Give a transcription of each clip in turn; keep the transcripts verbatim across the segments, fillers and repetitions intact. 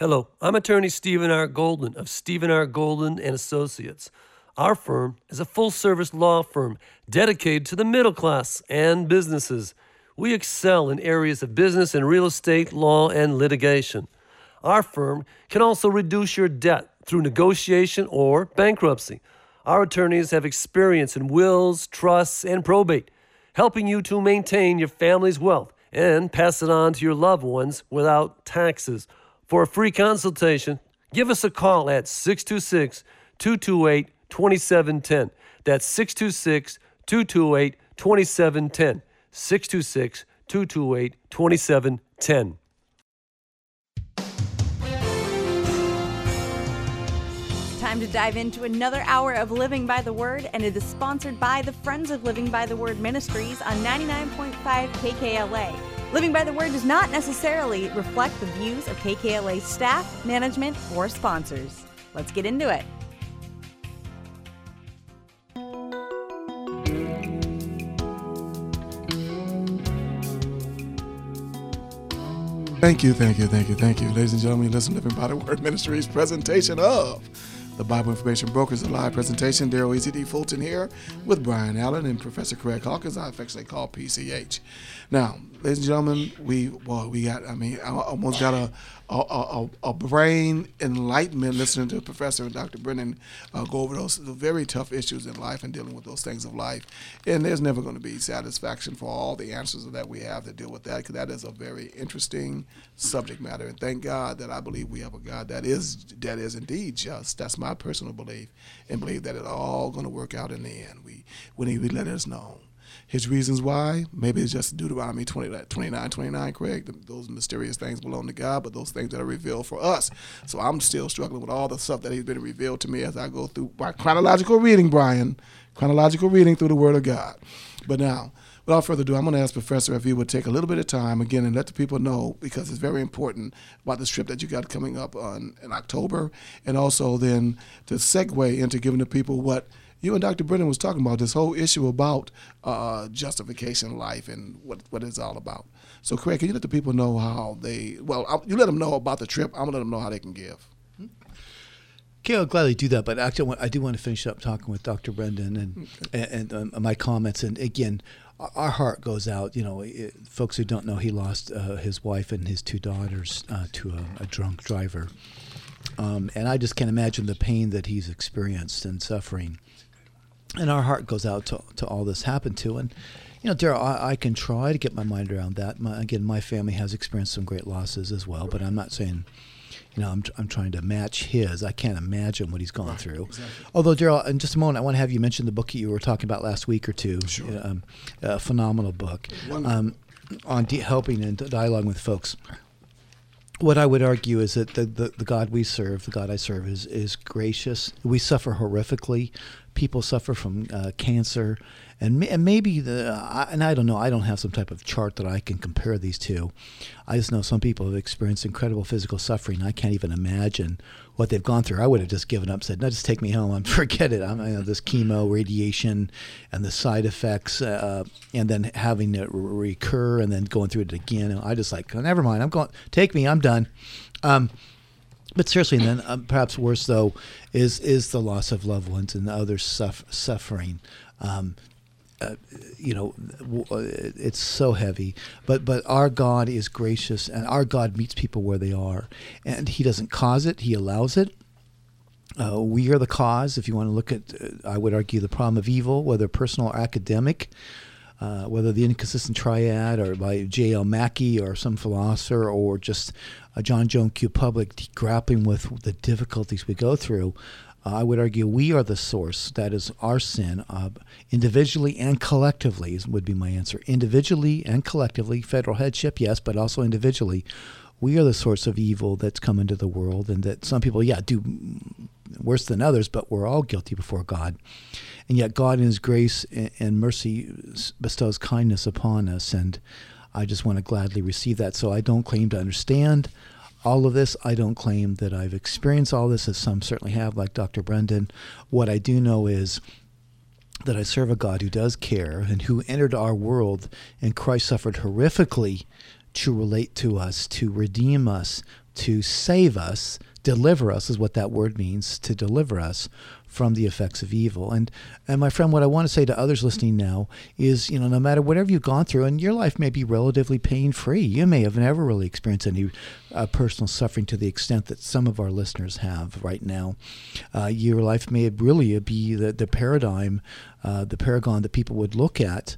Hello, I'm attorney Stephen R. Golden of Stephen R. Golden and Associates. Our firm is a full-service law firm dedicated to the middle class and businesses. We excel in areas of business and real estate, law, and litigation. Our firm can also reduce your debt through negotiation or bankruptcy. Our attorneys have experience in wills, trusts, and probate, helping you to maintain your family's wealth and pass it on to your loved ones without taxes. For a free consultation, give us a call at six two six, two two eight, two seven one zero. That's six two six, two two eight, two seven one zero. six two six, two two eight, two seven one zero. It's time to dive into another hour of Living by the Word, and it is sponsored by the Friends of Living by the Word Ministries on ninety-nine point five K K L A. Living by the Word does not necessarily reflect the views of K K L A staff, management, or sponsors. Let's get into it. Thank you, thank you, thank you, thank you. Ladies and gentlemen, listen to Living by the Word Ministries presentation of the Bible Information Brokers, a live presentation. Darrell E C D. Fulton here with Brian Allen and Professor Craig Hawkins. I affectionately call P C H. Now, ladies and gentlemen, we well, we got, I mean, I almost got a a, a, a brain enlightenment listening to Professor and Doctor Brennan uh, go over those very tough issues in life and dealing with those things of life. And there's never going to be satisfaction for all the answers that we have to deal with that, because that is a very interesting subject matter. And thank God that I believe we have a God that is that is indeed just. That's my personal belief, and believe that it's all going to work out in the end. We when he let us know his reasons why, maybe it's just Deuteronomy twenty, twenty-nine, twenty-nine, Craig, those mysterious things belong to God, but those things that are revealed for us. So I'm still struggling with all the stuff that he's been revealed to me as I go through by chronological reading, Brian, chronological reading through the Word of God. But now, without further ado, I'm going to ask Professor if he would take a little bit of time, again, and let the people know, because it's very important, about this trip that you got coming up on, in October, and also then to segue into giving the people what you and Doctor Brennan was talking about, this whole issue about uh, justification life and what, what it's all about. So, Craig, can you let the people know how they, well, I'll, you let them know about the trip. I'm going to let them know how they can give. Okay, I'll gladly do that, but actually I do want to finish up talking with Doctor Brennan and, okay. and, and um, my comments. And, again, our heart goes out. You know, it, folks who don't know, he lost uh, his wife and his two daughters uh, to a, a drunk driver. Um, and I just can't imagine the pain that he's experienced and suffering. And our heart goes out to, to all this happened to. And, you know, Darrell, I, I can try to get my mind around that. My, again, my family has experienced some great losses as well, but I'm not saying, you know, I'm I'm trying to match his. I can't imagine what he's gone right, through. Exactly. Although, Darrell, in just a moment, I want to have you mention the book that you were talking about last week or two. Sure. Um, a phenomenal book um, on de- helping and dialogue with folks. What I would argue is that the, the, the God we serve, the God I serve, is, is gracious. We suffer horrifically. People suffer from uh, cancer, and, ma- and maybe the uh, and I don't know. I don't have some type of chart that I can compare these two. I just know some people have experienced incredible physical suffering. I can't even imagine what they've gone through. I would have just given up, said, "No, just take me home. I'm forget it. I'm you know, this chemo, radiation, and the side effects, uh, and then having it re- recur, and then going through it again." And I just like, oh, never mind. I'm going. Take me. I'm done. Um, But seriously, and then um, perhaps worse though is is the loss of loved ones and other suf- suffering. Um, uh, you know, w- it's so heavy. But but our God is gracious, and our God meets people where they are, and He doesn't cause it; He allows it. Uh, we are the cause. If you want to look at, uh, I would argue, the problem of evil, whether personal or academic. Uh, whether the inconsistent triad, or by J L. Mackey, or some philosopher, or just uh, John Joan Q. Public grappling with the difficulties we go through, uh, I would argue we are the source. That is our sin, uh, individually and collectively, would be my answer. Individually and collectively, federal headship, yes, but also individually, we are the source of evil that's come into the world, and that some people, yeah, do worse than others, but we're all guilty before God. And yet God in His grace and mercy bestows kindness upon us, and I just want to gladly receive that. So I don't claim to understand all of this. I don't claim that I've experienced all this, as some certainly have, like Doctor Brendan. What I do know is that I serve a God who does care and who entered our world, and Christ suffered horrifically to relate to us, to redeem us, to save us, deliver us is what that word means, to deliver us from the effects of evil. And and my friend, what I want to say to others listening now is, you know, no matter whatever you've gone through, and your life may be relatively pain-free. You may have never really experienced any uh, personal suffering to the extent that some of our listeners have right now. Uh, your life may really be the, the paradigm, uh, the paragon that people would look at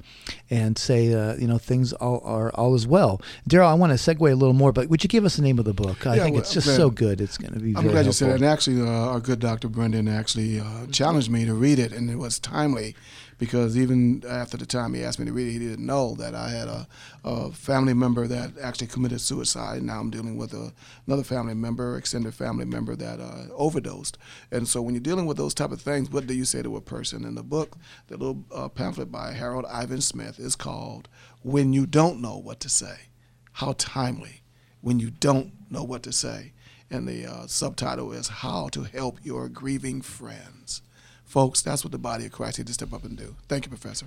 and say, uh, you know, things all, are all as well. Darrell, I want to segue a little more, but would you give us the name of the book? I yeah, think well, it's just so good. It's going to be I'm very glad helpful. You said that. And actually, uh, our good Doctor Brennan actually uh, challenged me to read it, and it was timely because even after the time he asked me to read it, he didn't know that I had a, a family member that actually committed suicide. Now I'm dealing with a, another family member, extended family member that uh, overdosed. And so when you're dealing with those type of things, what do you say to a person? In the book, the little uh, pamphlet by Harold Ivan Smith is called When You Don't Know What to Say. How timely, when you don't know what to say. And the uh, subtitle is How to Help Your Grieving Friends. Folks, that's what the body of Christ needs to step up and do. Thank you, Professor.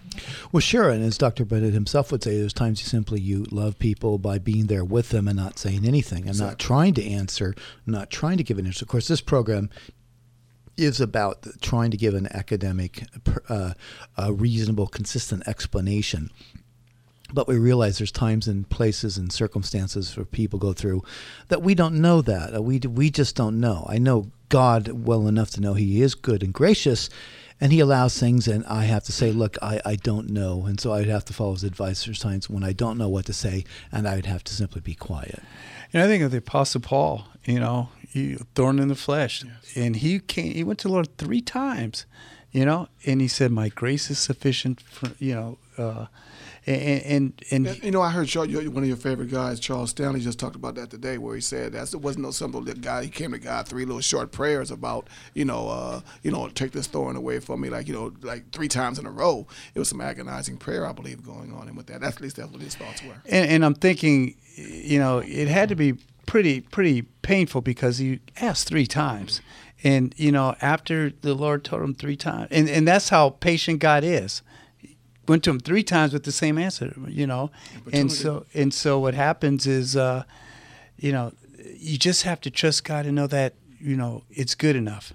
Well, sure, and as Doctor Bennett himself would say, there's times you simply you love people by being there with them and not saying anything and exactly. not trying to answer, not trying to give an answer. Of course, this program is about trying to give an academic, uh, a reasonable, consistent explanation. But we realize there's times and places and circumstances for people go through that we don't know that. We we just don't know. I know God well enough to know he is good and gracious, and he allows things, and I have to say, look, I, I don't know. And so I'd have to follow his advice. There's times when I don't know what to say, and I would have to simply be quiet. And I think of the Apostle Paul, you know, he thorn in the flesh. Yes. And he came, he went to the Lord three times, you know, and he said, my grace is sufficient for, you know, uh, And, and, and you know, I heard Charles, one of your favorite guys, Charles Stanley, just talked about that today, where he said that it wasn't no simple that God. He came to God three little short prayers about, you know, uh, you know, take this thorn away from me, like you know, like three times in a row. It was some agonizing prayer, I believe, going on, and with that, that's, at least that's what his thoughts were. And, and I'm thinking, you know, it had to be pretty, pretty painful because he asked three times, and you know, after the Lord told him three times, and and that's how patient God is. Went to him three times with the same answer, you know, and so and so what happens is, uh, you know, you just have to trust God and know that, you know, it's good enough.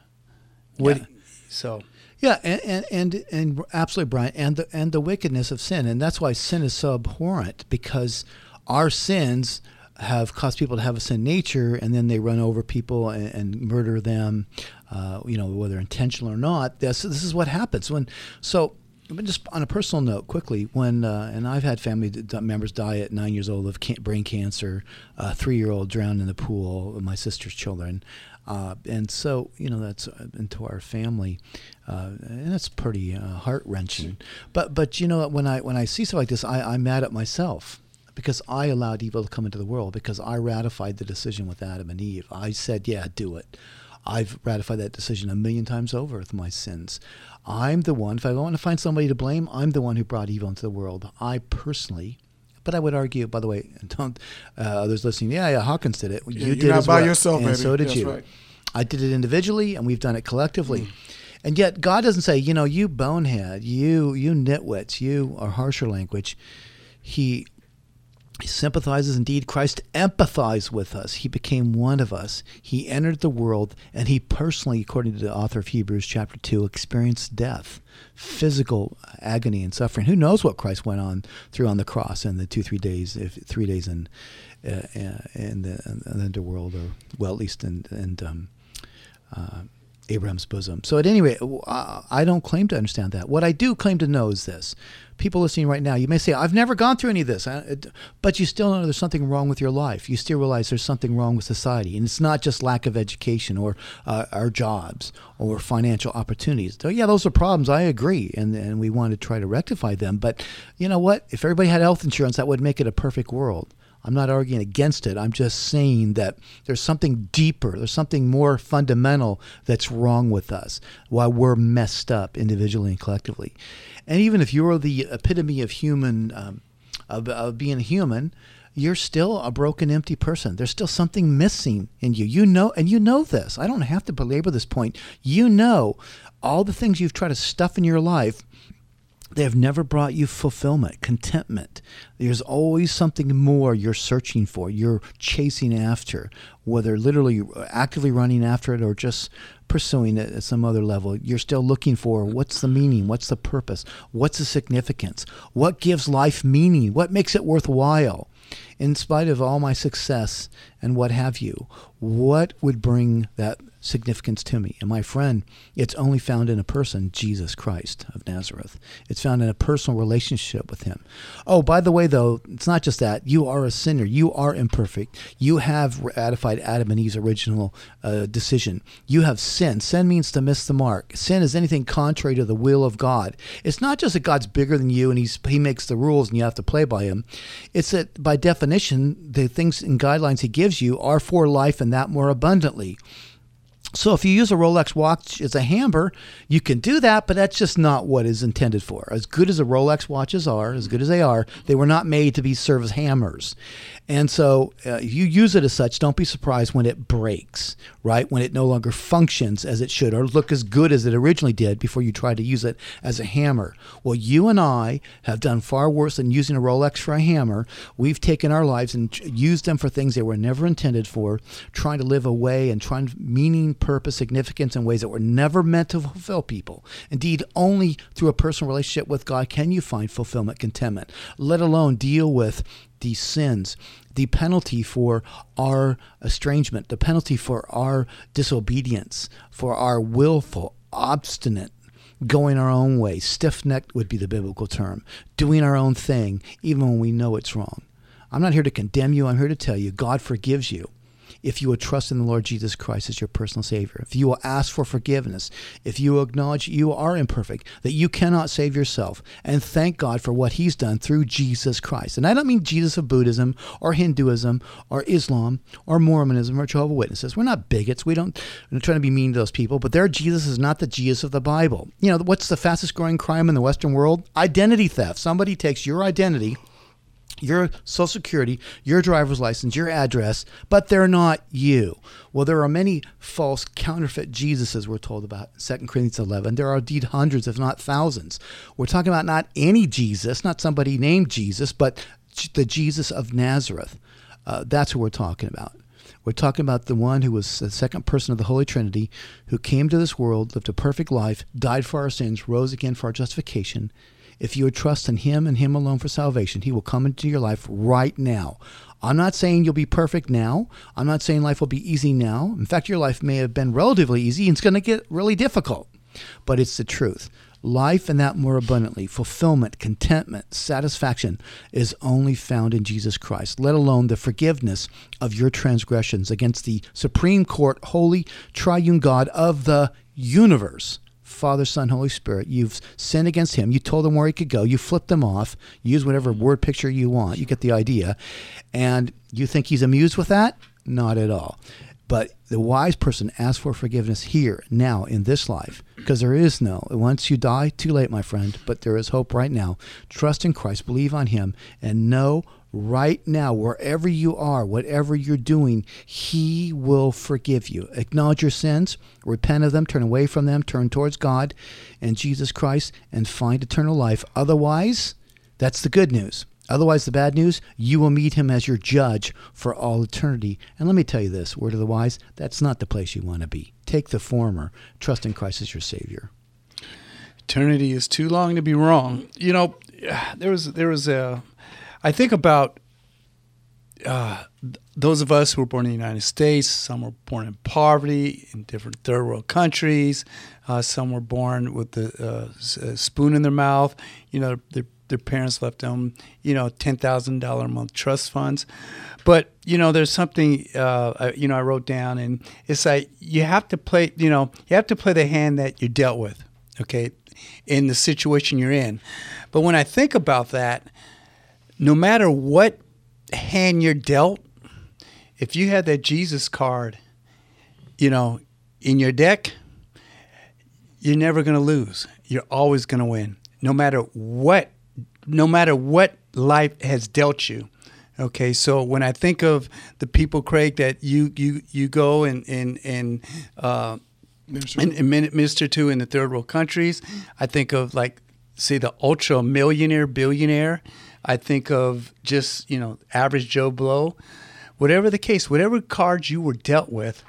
What, yeah. So yeah, and, and and and absolutely, Brian, and the and the wickedness of sin, and that's why sin is so abhorrent, because our sins have caused people to have a sin nature, and then they run over people and, and murder them, uh, you know, whether intentional or not. This this is what happens when so. But just on a personal note, quickly, when uh, and I've had family members die at nine years old of can- brain cancer, a uh, three-year-old drowned in the pool, my sister's children. Uh, and so, you know, that's into our family, uh, and that's pretty uh, heart-wrenching. But, but you know, when I when I see stuff like this, I, I'm mad at myself. Because I allowed evil to come into the world, because I ratified the decision with Adam and Eve. I said, yeah, do it. I've ratified that decision a million times over with my sins. I'm the one, if I want to find somebody to blame, I'm the one who brought evil into the world. I personally, but I would argue, by the way, don't uh, others listening, yeah, yeah, Hawkins did it. You yeah, you're did not as by well. Yourself, and baby. So did That's you. Right. I did it individually, and we've done it collectively. Mm. And yet God doesn't say, you know, you bonehead, you you nitwits, you are harsher language. He... He sympathizes. Indeed, Christ empathized with us. He became one of us. He entered the world, and he personally, according to the author of Hebrews chapter two, experienced death, physical agony and suffering. Who knows what Christ went on through on the cross in the two, three days, if three days in uh, in, the, in the underworld, or well, at least in and um, uh, Abraham's bosom. So at any rate, I don't claim to understand that. What I do claim to know is this. People listening right now, you may say, I've never gone through any of this, but you still know there's something wrong with your life. You still realize there's something wrong with society. And it's not just lack of education or uh, our jobs or financial opportunities. So, yeah, those are problems. I agree. And, and we want to try to rectify them. But you know what? If everybody had health insurance, that would make it a perfect world. I'm not arguing against it. I'm just saying that there's something deeper, there's something more fundamental that's wrong with us, why we're messed up individually and collectively. And even if you're the epitome of human, um, of, of being human, you're still a broken, empty person. There's still something missing in you. You know, and you know this. I don't have to belabor this point. You know all the things you've tried to stuff in your life They have never brought you fulfillment, contentment. There's always something more you're searching for, you're chasing after, whether literally actively running after it or just pursuing it at some other level. You're still looking for what's the meaning, what's the purpose, what's the significance, what gives life meaning, what makes it worthwhile. In spite of all my success and what have you, what would bring that significance to me? And my friend, it's only found in a person, Jesus Christ of Nazareth. It's found in a personal relationship with him. Oh, by the way, though, it's not just that. You are a sinner. You are imperfect. You have ratified Adam and Eve's original uh, decision. You have sinned. Sin means to miss the mark. Sin is anything contrary to the will of God. It's not just that God's bigger than you and he's, he makes the rules and you have to play by him. It's that by definition, the things and guidelines he gives you are for life and that more abundantly. So if you use a Rolex watch as a hammer, you can do that, but that's just not what is intended for. As good as the Rolex watches are, as good as they are, they were not made to be served as hammers. And so uh, if you use it as such, don't be surprised when it breaks, right? When it no longer functions as it should or look as good as it originally did before you tried to use it as a hammer. Well, you and I have done far worse than using a Rolex for a hammer. We've taken our lives and used them for things they were never intended for, trying to live away and trying to meaning, purpose, significance in ways that were never meant to fulfill people. Indeed, only through a personal relationship with God can you find fulfillment, contentment, let alone deal with these sins, the penalty for our estrangement, the penalty for our disobedience, for our willful, obstinate, going our own way, stiff-necked would be the biblical term, doing our own thing, even when we know it's wrong. I'm not here to condemn you. I'm here to tell you God forgives you if you will trust in the Lord Jesus Christ as your personal Savior, if you will ask for forgiveness, if you will acknowledge you are imperfect, that you cannot save yourself, and thank God for what he's done through Jesus Christ. And I don't mean Jesus of Buddhism or Hinduism or Islam or Mormonism or Jehovah's Witnesses. We're not bigots. We don't, we're not trying to be mean to those people, but their Jesus is not the Jesus of the Bible. You know, what's the fastest growing crime in the Western world? Identity theft. Somebody takes your identity, your social security, your driver's license, your address, but they're not you. Well, there are many false counterfeit Jesuses we're told about in Second Corinthians eleven. There are indeed hundreds, if not thousands. We're talking about not any Jesus, not somebody named Jesus, but the Jesus of Nazareth. Uh, that's who we're talking about. We're talking about the one who was the second person of the Holy Trinity, who came to this world, lived a perfect life, died for our sins, rose again for our justification. If you would trust in him and him alone for salvation, he will come into your life right now. I'm not saying you'll be perfect now. I'm not saying life will be easy now. In fact, your life may have been relatively easy and it's going to get really difficult. But it's the truth. Life and that more abundantly, fulfillment, contentment, satisfaction is only found in Jesus Christ, let alone the forgiveness of your transgressions against the Supreme Court, Holy Triune God of the universe. Father, Son, Holy Spirit, you've sinned against him. You told him where he could go. You flipped him off. Use whatever word picture you want. You get the idea. And you think he's amused with that? Not at all. But the wise person asks for forgiveness here, now, in this life, because there is no. Once you die, too late, my friend, but there is hope right now. Trust in Christ, believe on him, and know right now, wherever you are, whatever you're doing, he will forgive you. Acknowledge your sins, repent of them, turn away from them, turn towards God and Jesus Christ, and find eternal life. Otherwise, that's the good news. Otherwise, the bad news, you will meet him as your judge for all eternity. And let me tell you this, word of the wise, that's not the place you want to be. Take the former. Trust in Christ as your Savior. Eternity is too long to be wrong. You know, there was, there was a, I think about uh, those of us who were born in the United States. Some were born in poverty in different third world countries. Uh, some were born with the uh, spoon in their mouth. You know, they're Their parents left them, you know, ten thousand dollars a month trust funds. But, you know, there's something, uh, you know, I wrote down, and it's like you have to play, you know, you have to play the hand that you're dealt with, okay, in the situation you're in. But when I think about that, no matter what hand you're dealt, if you had that Jesus card, you know, in your deck, you're never going to lose. You're always going to win, no matter what. No matter what life has dealt you. Okay, so when I think of the people, Craig, that you you, you go and and and, uh, minister. and and minister to in the third world countries, I think of like see the ultra millionaire, billionaire. I think of just, you know, average Joe Blow. Whatever the case, whatever cards you were dealt with,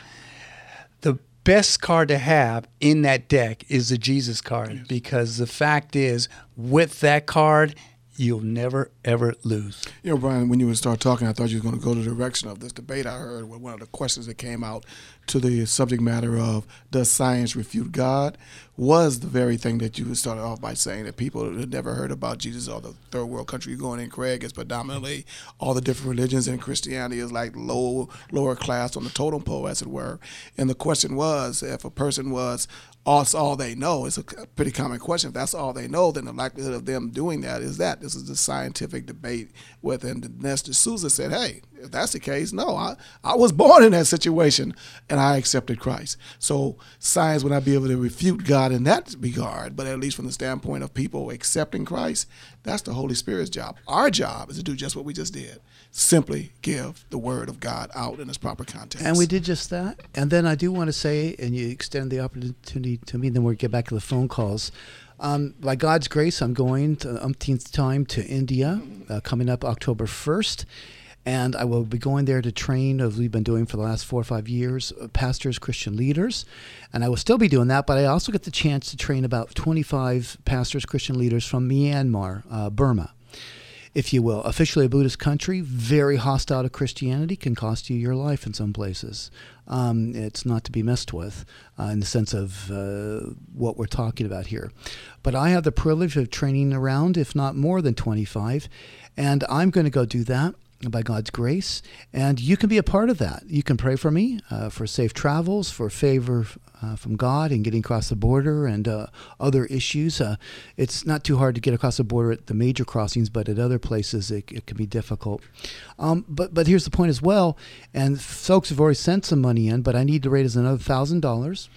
the best card to have in that deck is the Jesus card. Yes. Because the fact is, with that card, you'll never, ever lose. You know, Brian, when you would start talking, I thought you were going to go to the direction of this debate I heard with one of the questions that came out to the subject matter of, does science refute God? Was the very thing that you started off by saying that people had never heard about Jesus or the third world country you're going in, Craig, is predominantly all the different religions, and Christianity is like low, lower class on the totem pole, as it were. And the question was, if a person was That's all they know. It's a pretty common question. If that's all they know, then the likelihood of them doing that is that. This is the scientific debate with, and Nestor Souza said, hey, if that's the case, no, I, I was born in that situation, and I accepted Christ. So science would not be able to refute God in that regard, but at least from the standpoint of people accepting Christ, that's the Holy Spirit's job. Our job is to do just what we just did, simply give the word of God out in its proper context. And we did just that. And then I do want to say, and you extend the opportunity to me, then we'll get back to the phone calls. Um, by God's grace, I'm going to umpteenth time to India, uh, coming up October first. And I will be going there to train, as we've been doing for the last four or five years, pastors, Christian leaders. And I will still be doing that, but I also get the chance to train about twenty-five pastors, Christian leaders from Myanmar, uh, Burma, if you will. Officially a Buddhist country, very hostile to Christianity, can cost you your life in some places. Um, it's not to be messed with uh, in the sense of uh, what we're talking about here. But I have the privilege of training around, if not more than twenty-five, and I'm going to go do that by God's grace, and you can be a part of that. You can pray for me, uh, for safe travels, for favor uh, from God and getting across the border and uh, other issues. Uh, it's not too hard to get across the border at the major crossings, but at other places it, it can be difficult. Um, but but here's the point as well, and folks have already sent some money in, but I need to raise another one thousand dollars.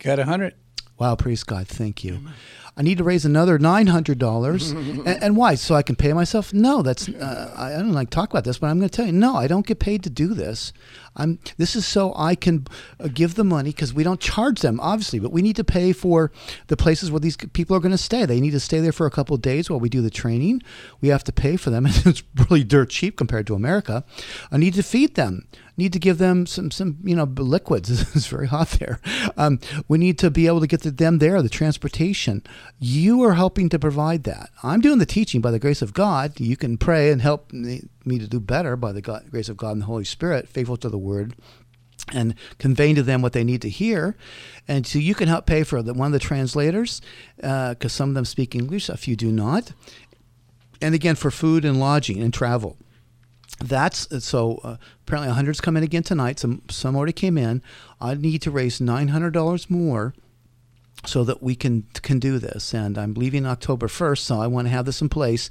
Got one hundred. Wow, praise God, thank you. Amen. I need to raise another nine hundred dollars. and, and why? So I can pay myself? No, that's uh, I don't like to talk about this, but I'm going to tell you, no, I don't get paid to do this. I'm. This is so I can uh, give the money, because we don't charge them, obviously, but we need to pay for the places where these people are going to stay. They need to stay there for a couple of days while we do the training. We have to pay for them, and it's really dirt cheap compared to America. I need to feed them. Need to give them some, some you know, liquids. It's very hot there. Um, we need to be able to get to them there, the transportation. You are helping to provide that. I'm doing the teaching by the grace of God. You can pray and help me to do better by the God, grace of God and the Holy Spirit, faithful to the Word, and conveying to them what they need to hear. And so you can help pay for the, one of the translators, because uh, some of them speak English, a few do not. And again, for food and lodging and travel. That's so uh, apparently one hundred's come in again tonight. Some some already came in. I need to raise nine hundred dollars more so that we can can do this. And I'm leaving October first, so I want to have this in place.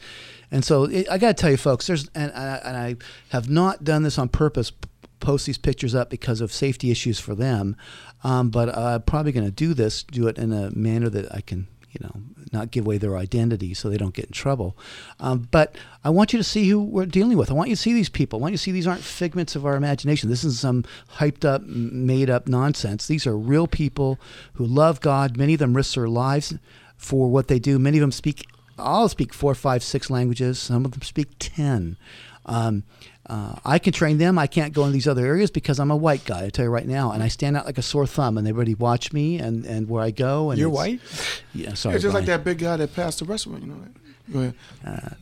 And so it, I got to tell you, folks, there's and I, and I have not done this on purpose. Post these pictures up because of safety issues for them, um, but I'm probably going to do this. Do it in a manner that I can, you know, not give away their identity so they don't get in trouble. Um, but I want you to see who we're dealing with. I want you to see these people. I want you to see these aren't figments of our imagination. This is some hyped up, made up nonsense. These are real people who love God. Many of them risk their lives for what they do. Many of them speak, all speak four, five, six languages. Some of them speak ten. Um, uh, I can train them. I can't go in these other areas because I'm a white guy, I tell you right now, and I stand out like a sore thumb, and they already watch me and, and where I go. And you're white? Yeah, sorry. You're just Brian. Like that big guy that passed the restaurant, you know that. Go ahead.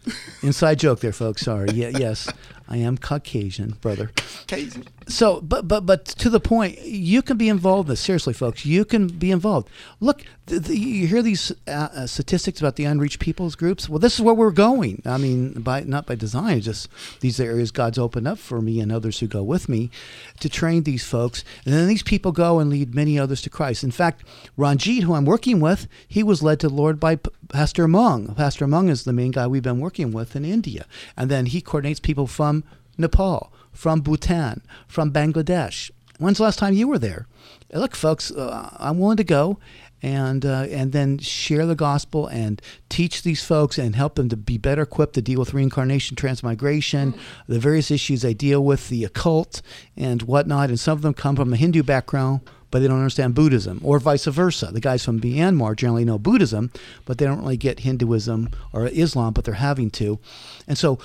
Uh, inside joke there, folks. Sorry. Yeah, yes, I am Caucasian, brother. Caucasian. So, but but but to the point, you can be involved in this. Seriously, folks, you can be involved. Look, the, the, you hear these uh, uh, statistics about the unreached peoples groups. Well, this is where we're going. I mean, by not by design, just these areas God's opened up for me and others who go with me to train these folks. And then these people go and lead many others to Christ. In fact, Ranjit, who I'm working with, he was led to the Lord by P- Pastor Hmong. Pastor Hmong is the main guy we've been working with in India. And then he coordinates people from Nepal, from Bhutan, from Bangladesh. When's the last time you were there? Look, folks, uh, I'm willing to go and uh, and then share the gospel and teach these folks and help them to be better equipped to deal with reincarnation, transmigration, the various issues they deal with, the occult and whatnot. And some of them come from a Hindu background, but they don't understand Buddhism, or vice versa. The guys from Myanmar generally know Buddhism, but they don't really get Hinduism or Islam, but they're having to. And so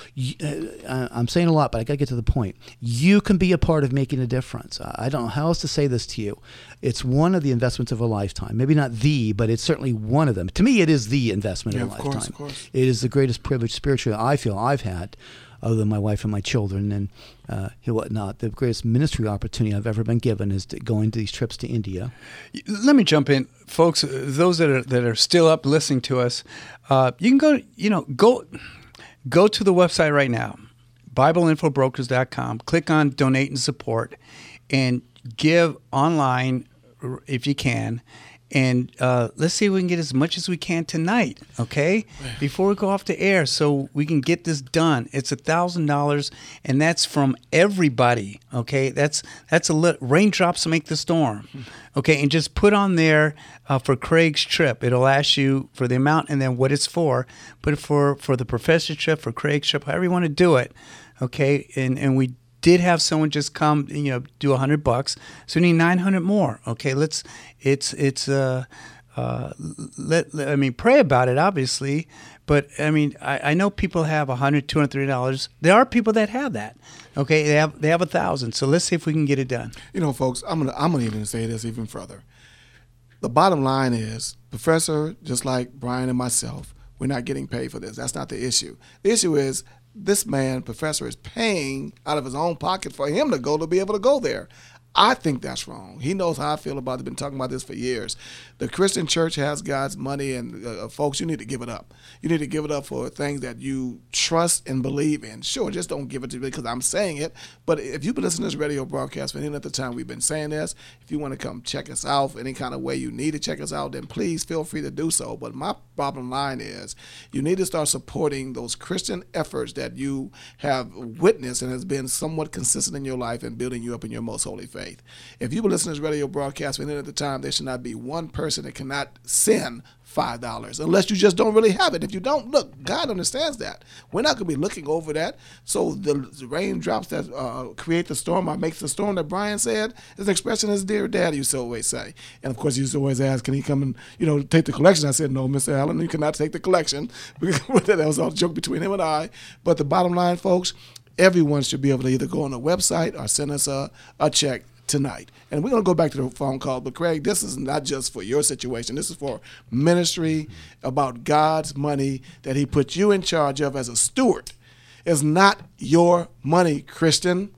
uh, I'm saying a lot, but I got to get to the point. You can be a part of making a difference. I don't know how else to say this to you. It's one of the investments of a lifetime. Maybe not the, but it's certainly one of them. To me, it is the investment yeah, of a lifetime. Course, of course. It is the greatest privilege spiritually I feel I've had, other than my wife and my children and uh, whatnot. The greatest ministry opportunity I've ever been given is to going to these trips to India. Let me jump in, folks. Those that are that are still up listening to us, uh, you can go. You know, go go to the website right now, Bible Info Brokers dot com. Click on Donate and Support, and give online if you can. And uh, let's see if we can get as much as we can tonight, okay? Before we go off the air, so we can get this done. It's a thousand dollars, and that's from everybody, okay? That's that's a li- raindrops make the storm, okay? And just put on there uh, for Craig's trip. It'll ask you for the amount and then what it's for. Put it for, for the professor's trip, for Craig's trip, however you want to do it, okay? And and we did have someone just come, you know, do a hundred bucks. So we need nine hundred more. Okay, let's. It's it's. Uh, uh, let, let I mean, pray about it, obviously. But I mean, I, I know people have a hundred, two hundred, three dollars. There are people that have that. Okay, they have they have a thousand. So let's see if we can get it done. You know, folks, I'm gonna I'm gonna even say this even further. The bottom line is, Professor, just like Brian and myself, we're not getting paid for this. That's not the issue. The issue is, this man, Professor, is paying out of his own pocket for him to go to be able to go there. I think that's wrong. He knows how I feel about it. I've been talking about this for years. The Christian church has God's money, and uh, folks, you need to give it up. You need to give it up for things that you trust and believe in. Sure, just don't give it to me because I'm saying it, but if you've been listening to this radio broadcast for any length of time, we've been saying this. If you want to come check us out any kind of way you need to check us out, then please feel free to do so. But my bottom line is you need to start supporting those Christian efforts that you have witnessed and has been somewhat consistent in your life and building you up in your most holy faith. If you were listening to this radio broadcast for any of the time, there should not be one person that cannot send five dollars unless you just don't really have it. If you don't, look, God understands that. We're not going to be looking over that. So the raindrops that uh, create the storm or makes the storm that Brian said, his expression is, dear dad, you used to always say. And, of course, you used to always ask, can he come and, you know, take the collection? I said, no, Mister Allen, you cannot take the collection. That was all a joke between him and I. But the bottom line, folks, everyone should be able to either go on the website or send us a, a check tonight. And we're going to go back to the phone call. But, Craig, this is not just for your situation. This is for ministry, about God's money that he put you in charge of as a steward. It's not your money, Christian.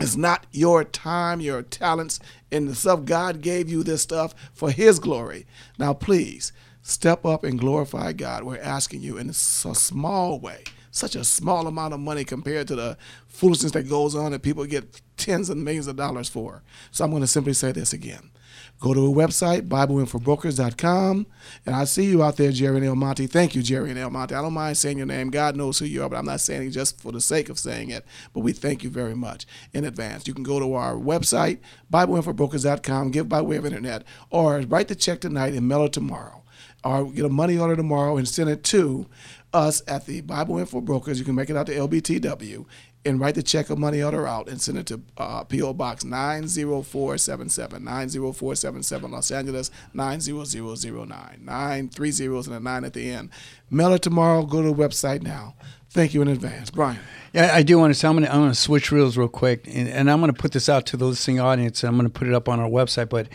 It's not your time, your talents, and the stuff. God gave you this stuff for his glory. Now, please, step up and glorify God. We're asking you in a small way. Such a small amount of money compared to the foolishness that goes on that people get tens of millions of dollars for. So I'm going to simply say this again. Go to a website, Bible Info Brokers dot com, and I see you out there, Jerry and El Monte. Thank you, Jerry and El Monte. I don't mind saying your name. God knows who you are, but I'm not saying it just for the sake of saying it. But we thank you very much in advance. You can go to our website, Bible Info Brokers dot com, give by way of internet, or write the check tonight and mail it tomorrow, or get a money order tomorrow and send it to us at the Bible Info Brokers. You can make it out to L B T W and write the check or money order out and send it to uh, P O Box nine zero four seven seven, nine zero four seven seven, Los Angeles, nine zero zero zero nine, nine three zeros and a nine at the end. Mail it tomorrow. Go to the website now. Thank you in advance. Brian. Yeah, I do want to say, I'm going to, I'm going to switch reels real quick, and, and I'm going to put this out to the listening audience, and I'm going to put it up on our website. But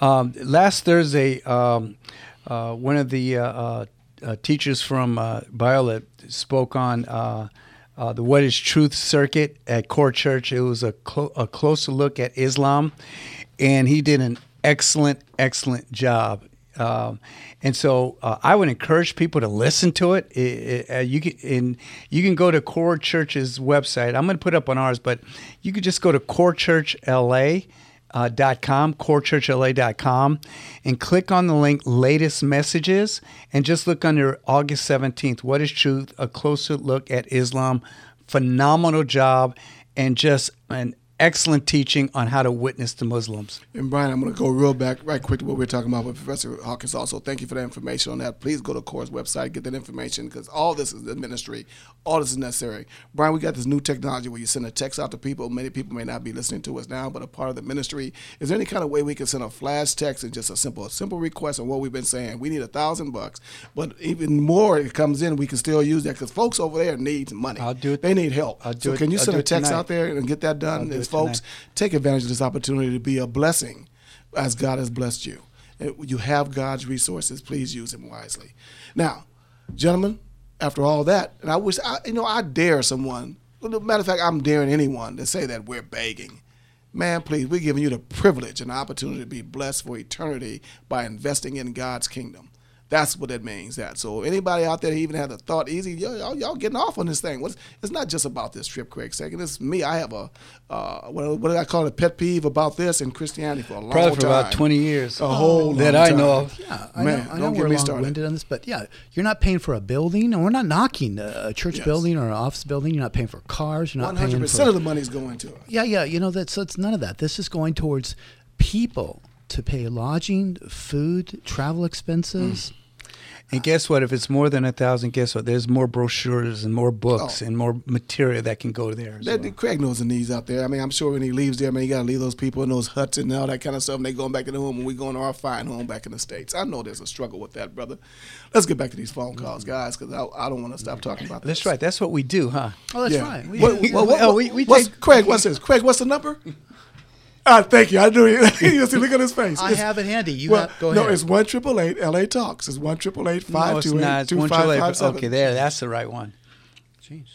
um, last Thursday, um, uh, one of the uh, uh, Uh, teachers from uh, Violet spoke on uh, uh, the What is Truth circuit at Core Church. It was a, clo- a closer look at Islam, and he did an excellent, excellent job. Um, and so uh, I would encourage people to listen to it. it, it uh, you can and you can go to Core Church's website. I'm going to put it up on ours, but you could just go to Core Church L A. Uh, dot com, core church L A dot com, and click on the link Latest Messages, and just look under August seventeenth, What is Truth? A Closer Look at Islam. Phenomenal job, and just an excellent teaching on how to witness to Muslims. And Brian, I'm going to go real back, right quick to what we were talking about with Professor Hawkins also. Thank you for that information on that. Please go to Core's website, get that information, because all this is the ministry. All this is necessary. Brian, we got this new technology where you send a text out to people. Many people may not be listening to us now, but a part of the ministry. Is there any kind of way we can send a flash text and just a simple, a simple request on what we've been saying? We need a thousand bucks, but even more it comes in, we can still use that because folks over there need money. I'll do it. They need help. I'll do so it. Can you I'll send a text tonight. Out there and get that done? And folks, tonight. Take advantage of this opportunity to be a blessing as God has blessed you. You have God's resources. Please use them wisely. Now, gentlemen, after all that, and I wish, I, you know, I dare someone. Matter of fact, I'm daring anyone to say that we're begging. Man, please, we're giving you the privilege and opportunity to be blessed for eternity by investing in God's kingdom. That's what it means. That so anybody out there that even had the thought, easy, y'all, y'all getting off on this thing. What's, it's not just about this trip, Craig. Second, it's me. I have a uh, what, what did I call it? A pet peeve about this in Christianity for a long time. Probably for about twenty years. A whole oh, that long I know of. Yeah, I man, know, I know don't get me started. We're long-winded on this, but yeah, you're not paying for a building, and we're not knocking a church yes. building or an office building. You're not paying for cars. You're not paying for. one hundred percent of the money's going to it. Yeah, yeah. You know that's it's none of that. This is going towards people to pay lodging, food, travel expenses. Mm. And guess what? If it's more than a thousand, guess what? There's more brochures and more books oh. and more material that can go there. That, well. Craig knows the needs out there. I mean, I'm sure when he leaves there, man, you got to leave those people in those huts and all that kind of stuff. And they going back to the home, and we going to our fine home back in the States. I know there's a struggle with that, brother. Let's get back to these phone calls, guys, because I, I don't want to stop talking about this. That's right. That's what we do, huh? Oh, that's yeah. right. We, what, we, what, what, oh, we, we what's, take, Craig, what's this? Craig, what's the number? Ah, thank you. I knew it. You see, look at his face. I it's, have it handy. You well, have, go ahead. No, it's one triple eight L A Talks. It's one triple eight five two eight two five five seven. Okay, there. That's the right one. Jeez.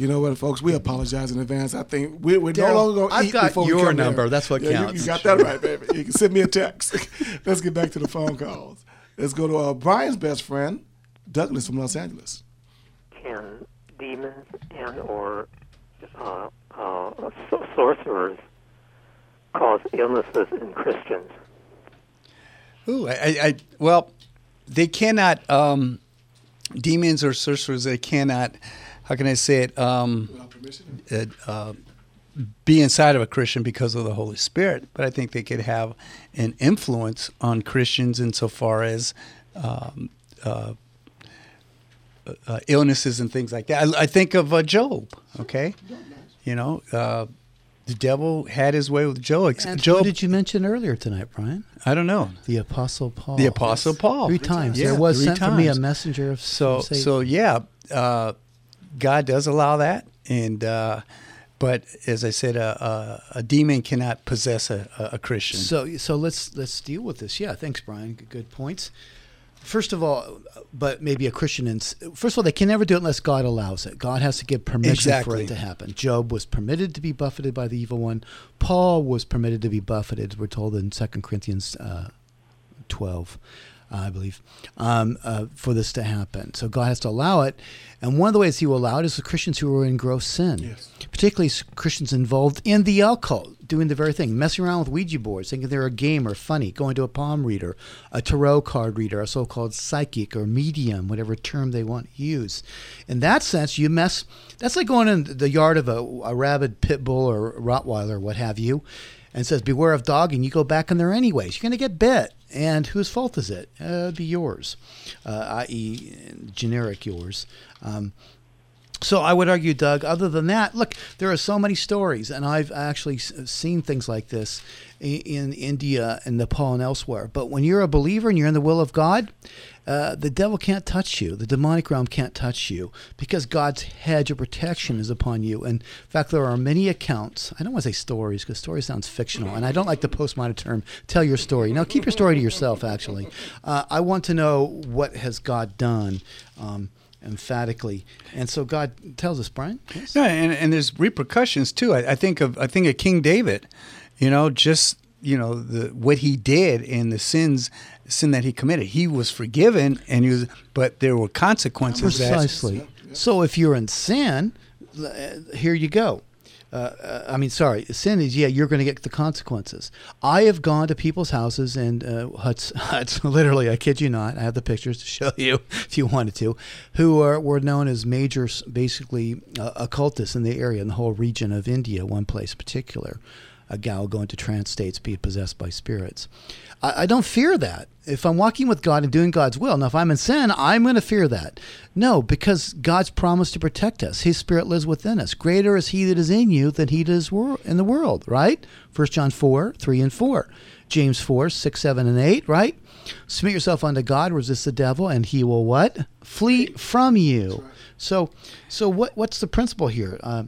You know what, folks? We apologize in advance. I think we're, we're Darrell, no longer going to eat before we come. I've got your number. There. That's what yeah, counts. You, you got sure. that right, baby. You can send me a text. Let's get back to the phone calls. Let's go to uh, Brian's best friend, Douglas from Los Angeles. Can demons and or uh, uh, sorcerers cause illnesses in Christians? Ooh, I, I well, they cannot. Um, demons or sorcerers, they cannot. How can I say it? Um, Without permission? Uh, uh, be inside of a Christian because of the Holy Spirit, but I think they could have an influence on Christians insofar as um, uh, uh, illnesses and things like that. I, I think of uh, Job. Okay, you know. Uh, The devil had his way with Job. And Job, who did you mention earlier tonight, Brian? I don't know. The Apostle Paul. The Apostle Paul. Three times. Yeah, there was sent times. For me a messenger of so Satan. So, yeah, uh, God does allow that. and uh, But as I said, uh, uh, a demon cannot possess a, a Christian. So so let's let's deal with this. Yeah, thanks, Brian. Good, good points. First of all, but maybe a Christian, in, first of all, they can never do it unless God allows it. God has to give permission exactly. for it to happen. Job was permitted to be buffeted by the evil one. Paul was permitted to be buffeted, we're told in Second Corinthians uh, twelve, uh, I believe, um, uh, for this to happen. So God has to allow it. And one of the ways he will allow it is the Christians who are in gross sin, yes. particularly Christians involved in the occult. Doing the very thing, messing around with Ouija boards, thinking they're a game or funny, going to a palm reader, a tarot card reader, a so-called psychic or medium, whatever term they want to use. In that sense, you mess, that's like going in the yard of a, a rabid pit bull or Rottweiler, what have you, and says, beware of dog, and you go back in there anyways. You're going to get bit. And whose fault is it? Uh, it'd be yours, uh, that is generic yours. Um, So I would argue, Doug, other than that, look, there are so many stories, and I've actually seen things like this in India and Nepal and elsewhere. But when you're a believer and you're in the will of God, uh, the devil can't touch you. The demonic realm can't touch you because God's hedge of protection is upon you. And in fact, there are many accounts. I don't want to say stories because story sounds fictional, and I don't like the postmodern term, tell your story. Now, keep your story to yourself, actually. Uh, I want to know what has God done. Um, emphatically. And so God tells us, Brian? Yes. No, and, and there's repercussions too. I, I think of I think of King David, you know, just, you know, the what he did and the sins sin that he committed. He was forgiven and he was but there were consequences. Precisely. That, so if you're in sin, here you go. Uh, I mean, sorry, sin is, yeah, you're going to get the consequences. I have gone to people's houses and uh, huts, huts, literally, I kid you not, I have the pictures to show you if you wanted to, who are, were known as major, basically, uh, occultists in the area, in the whole region of India, one place in particular. A gal going to trance states, be possessed by spirits. I, I don't fear that. If I'm walking with God and doing God's will, now if I'm in sin, I'm going to fear that. No, because God's promised to protect us. His Spirit lives within us. Greater is He that is in you than he that is wor- in the world, right? First John four, three and four. James four, six, seven, and eight, right? Submit yourself unto God, resist the devil, and he will what? Flee from you. Right. So so what? what's the principle here? Uh,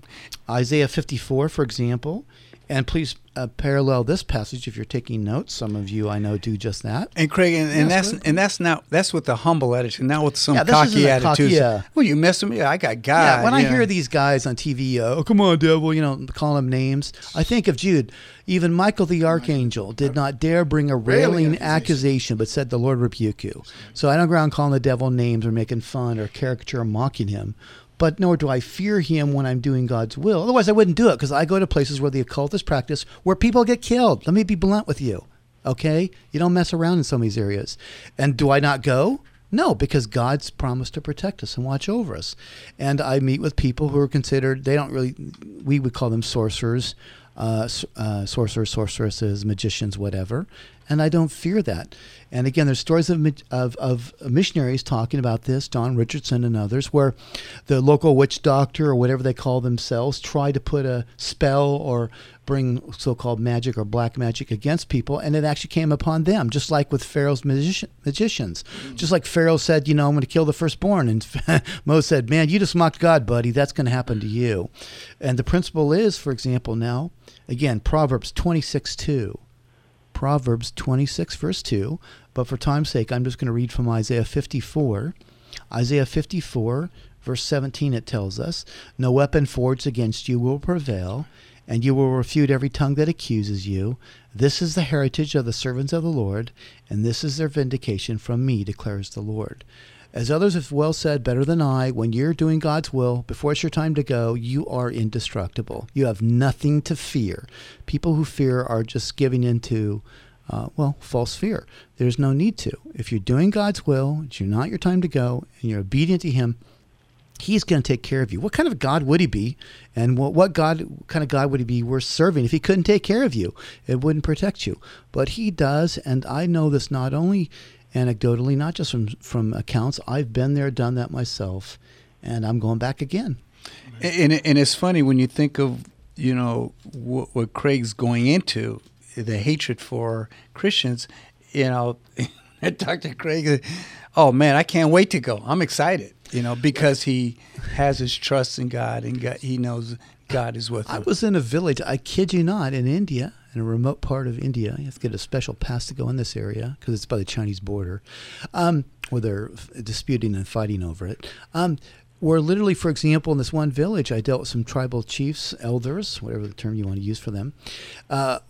Isaiah fifty-four, for example. And please uh, parallel this passage if you're taking notes. Some of you I know do just that. And Craig, and, and that's and that's not that's with the humble attitude, not with some yeah, cocky attitude. Cocky, yeah. Well, you mess with me, I got God. Yeah, when I know. hear these guys on T V, uh, oh come on, devil, you know, calling them names. I think of Jude. Even Michael the archangel did not dare bring a railing accusation. accusation, but said, "The Lord rebuke you." So I don't go around calling the devil names or making fun or caricature or mocking him. But nor do I fear him when I'm doing God's will. Otherwise, I wouldn't do it because I go to places where the occult is practiced, where people get killed. Let me be blunt with you, okay? You don't mess around in some of these areas. And do I not go? No, because God's promised to protect us and watch over us. And I meet with people who are considered, they don't really, we would call them sorcerers, uh, uh, sorcerers, sorceresses, magicians, whatever. And I don't fear that. And again, there's stories of, of of missionaries talking about this, Don Richardson and others, where the local witch doctor or whatever they call themselves try to put a spell or bring so-called magic or black magic against people, and it actually came upon them, just like with Pharaoh's magici- magicians. Mm-hmm. Just like Pharaoh said, you know, I'm going to kill the firstborn. And Moses said, man, you just mocked God, buddy. That's going to happen to you. And the principle is, for example, now, again, Proverbs twenty-six two. Proverbs twenty-six, verse two, but for time's sake, I'm just going to read from Isaiah fifty-four. Isaiah fifty-four, verse seventeen, it tells us, no weapon forged against you will prevail, and you will refute every tongue that accuses you. This is the heritage of the servants of the Lord, and this is their vindication from me, declares the Lord. As others have well said, better than I, when you're doing God's will, before it's your time to go, you are indestructible. You have nothing to fear. People who fear are just giving into, uh, well, false fear. There's no need to. If you're doing God's will, it's not your time to go, and you're obedient to Him, He's going to take care of you. What kind of God would He be? And what, what God, what kind of God would He be worth serving if He couldn't take care of you? It wouldn't protect you. But He does, and I know this not only anecdotally, not just from, from accounts. I've been there, done that myself, and I'm going back again. And, and, and it's funny when you think of, you know, what, what Craig's going into, the hatred for Christians, you know, Doctor Craig, oh man, I can't wait to go. I'm excited, you know, because he has his trust in God and God, he knows God is with him. I was in a village, I kid you not, in India. In a remote part of India, you have to get a special pass to go in this area because it's by the Chinese border, um, where they're disputing and fighting over it. Um, where literally, for example, in this one village, I dealt with some tribal chiefs, elders, whatever the term you want to use for them. Uh,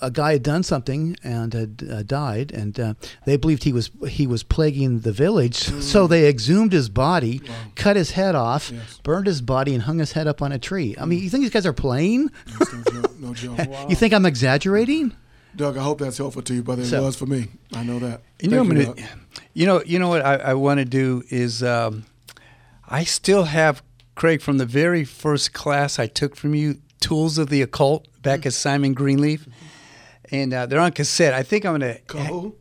a guy had done something and had uh, died, and uh, they believed he was he was plaguing the village, mm. so they exhumed his body, wow. cut his head off, yes. burned his body, and hung his head up on a tree. I mean, you think these guys are playing? No, no joke. Wow. You think I'm exaggerating? Doug, I hope that's helpful to you, brother. It so, was for me. I know that. You know, you, you know, you know what I, I want to do is... Um, I still have, Craig, from the very first class I took from you, Tools of the Occult, back mm-hmm. at Simon Greenleaf. Mm-hmm. And uh, they're on cassette. I think I'm going to... Kahoo?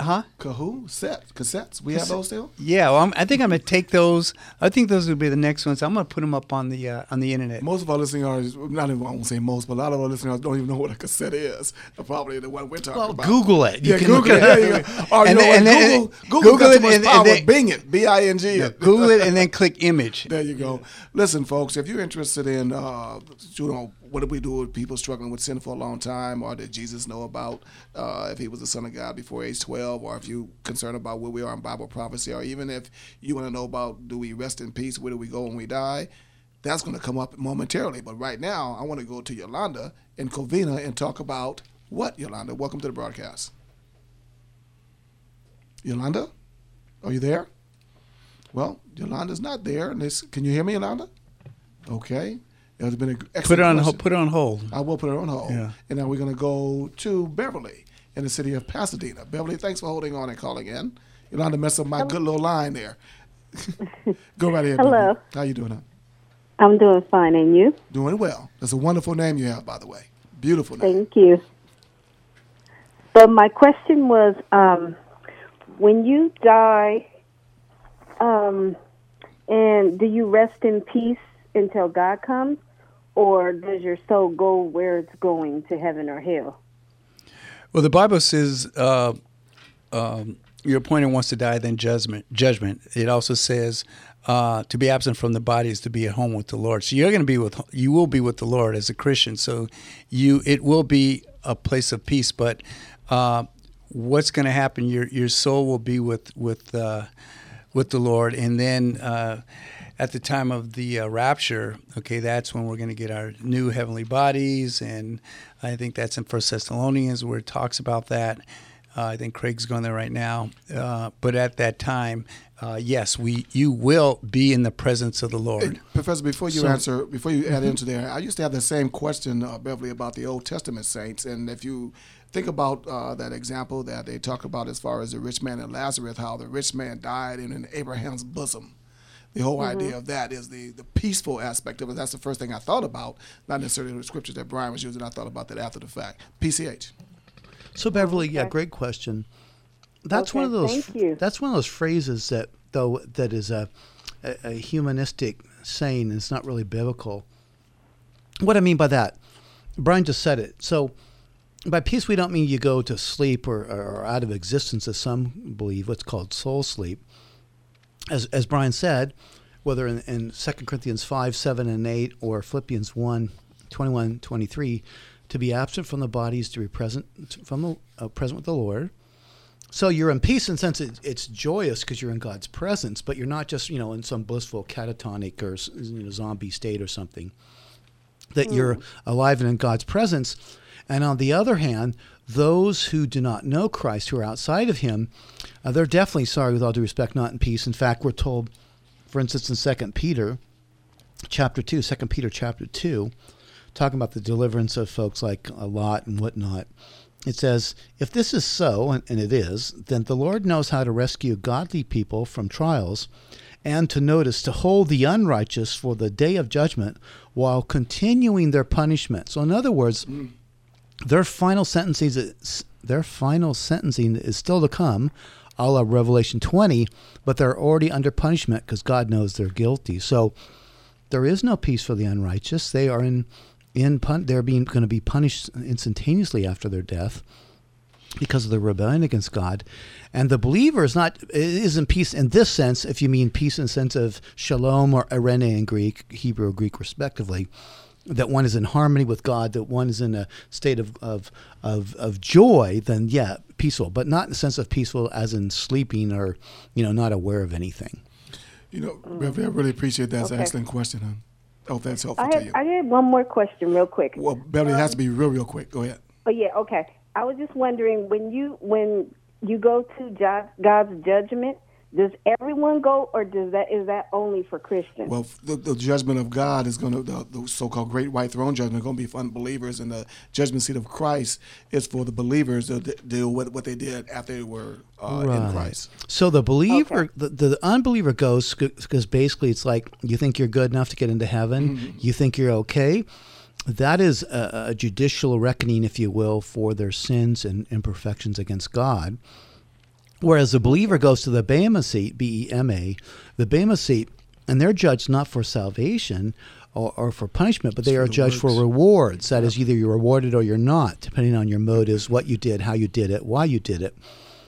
Huh? Kahoo? Set. Cassettes? We Cassette. have those still? Yeah. Well, I'm, I think I'm going to take those. I think those will be the next ones. I'm going to put them up on the uh, on the internet. Most of our listeners, not even, I won't say most, but a lot of our listeners don't even know what a cassette is. Probably the one we're talking well, about. Google it. You yeah, can Google it. There you go. Or, you know, then, Google, then, Google, Google it and, power. and then, Bing it. B I N G Yeah, Google it and then click image. There you go. Listen, folks, if you're interested in, uh, you know, what do we do with people struggling with sin for a long time, or did Jesus know about uh, if he was the Son of God before age twelve, or if you're concerned about where we are in Bible prophecy, or even if you want to know about do we rest in peace, where do we go when we die, that's going to come up momentarily. But right now, I want to go to Yolanda in Covina and talk about what, Yolanda? Welcome to the broadcast. Yolanda, are you there? Well, Yolanda's not there. Can you hear me, Yolanda? Okay. It's been an excellent put it on question. Put it on hold. I will put it on hold. Yeah. And now we're going to go to Beverly in the city of Pasadena. Beverly, thanks for holding on and calling in. You're not to mess up my Hello. Good little line there. Go right ahead. Hello. Beverly. How you doing? I'm doing fine, and you? Doing well. That's a wonderful name you have, by the way. Beautiful name. Thank you. But my question was, um, when you die, um, and do you rest in peace until God comes, or does your soul go where it's going, to heaven or hell? Well, the Bible says uh, um, your appointed wants to die, then judgment. Judgment. It also says uh, to be absent from the body is to be at home with the Lord. So you're going to be with, you will be with the Lord as a Christian. So you, it will be a place of peace. But uh, what's going to happen? Your your soul will be with with uh, with the Lord, and then. Uh, At the time of the uh, rapture, okay, that's when we're going to get our new heavenly bodies, and I think that's in First Thessalonians where it talks about that. Uh, I think Craig's going there right now. Uh, but at that time, uh, yes, we you will be in the presence of the Lord. Hey, Professor, before you so, answer, before you add mm-hmm. into there, I used to have the same question, uh, Beverly, about the Old Testament saints, and if you think about uh, that example that they talk about as far as the rich man and Lazarus, how the rich man died in an Abraham's bosom. The whole mm-hmm. idea of that is the, the peaceful aspect of it. That's the first thing I thought about, not necessarily the scriptures that Brian was using. I thought about that after the fact. P C H. So Beverly, yeah, great question. That's okay, one of those. Thank you. That's one of those phrases that though that is a, a, a humanistic saying. It's not really biblical. What I mean by that, Brian just said it. So by peace, we don't mean you go to sleep or, or out of existence, as some believe. What's called soul sleep. As as Brian said, whether in, in Second Corinthians five, seven, and eight, or Philippians one, twenty-one, twenty-three, to be absent from the bodies, to be present from the uh, present with the Lord. So you're in peace, in the sense it, it's joyous because you're in God's presence, but you're not just you know in some blissful catatonic or you know, zombie state or something. That mm. you're alive and in God's presence, and on the other hand. Those who do not know Christ, who are outside of him, uh, they're definitely, sorry, with all due respect, not in peace. In fact, we're told, for instance, in Second Peter chapter two, Second Peter chapter two, talking about the deliverance of folks like Lot and whatnot, it says, if this is so, and, and it is, then the Lord knows how to rescue godly people from trials and to notice, to hold the unrighteous for the day of judgment while continuing their punishment. So in other words, mm. Their final sentencing is, their final sentencing is still to come, a la Revelation twenty, but they're already under punishment because God knows they're guilty. So there is no peace for the unrighteous. They are in, in pun- they're being going to be punished instantaneously after their death because of the rebellion against God. And the believer is not is in peace in this sense, if you mean peace in the sense of shalom or irene in Greek, Hebrew or Greek respectively. That one is in harmony with God, that one is in a state of of, of of joy, then yeah, peaceful, but not in the sense of peaceful as in sleeping or, you know, not aware of anything. You know, Beverly, I really appreciate that. That's okay. An excellent question. Huh? I hope that's helpful I to had, you. I had one more question real quick. Well, Beverly, um, it has to be real, real quick. Go ahead. Oh, yeah, okay. I was just wondering, when you when you go to God's judgment, does everyone go, or does that is that only for Christians? Well, the, the judgment of God is going to, the, the so-called great white throne judgment is going to be for unbelievers, and the judgment seat of Christ is for the believers to deal with what they did after they were uh, right. in Christ. So the believer, okay. the, the unbeliever goes because basically it's like you think you're good enough to get into heaven, mm-hmm. you think you're okay. That is a, a judicial reckoning, if you will, for their sins and imperfections against God. Whereas the believer goes to the Bema seat, B E M A, the Bema seat, and they're judged not for salvation or, or for punishment, but they are judged for rewards. That is, either you're rewarded or you're not, depending on your motives, what you did, how you did it, why you did it.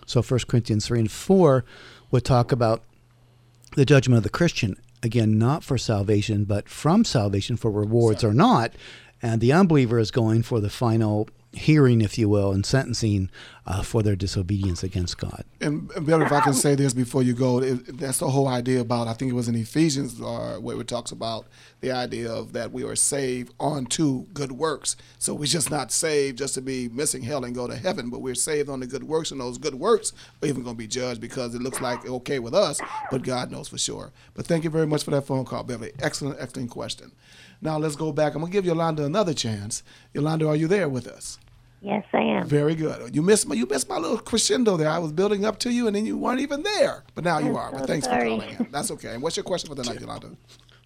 So First Corinthians three and four would talk about the judgment of the Christian, again, not for salvation, but from salvation for rewards or not. And the unbeliever is going for the final hearing, if you will, and sentencing uh, for their disobedience against God. And, Bill, if I can say this before you go, it, that's the whole idea about, I think it was in Ephesians uh, where it talks about the idea of that we are saved unto good works. So we're just not saved just to be missing hell and go to heaven, but we're saved on the good works, and those good works are even going to be judged because it looks like okay with us, but God knows for sure. But thank you very much for that phone call, Beverly. Excellent, excellent question. Now let's go back. I'm going to give Yolanda another chance. Yolanda, are you there with us? Yes, I am. Very good. You missed my, you missed my little crescendo there. I was building up to you, and then you weren't even there. But now I'm you are. So but thanks sorry. for calling in. That's okay. And what's your question for the night, Yolanda?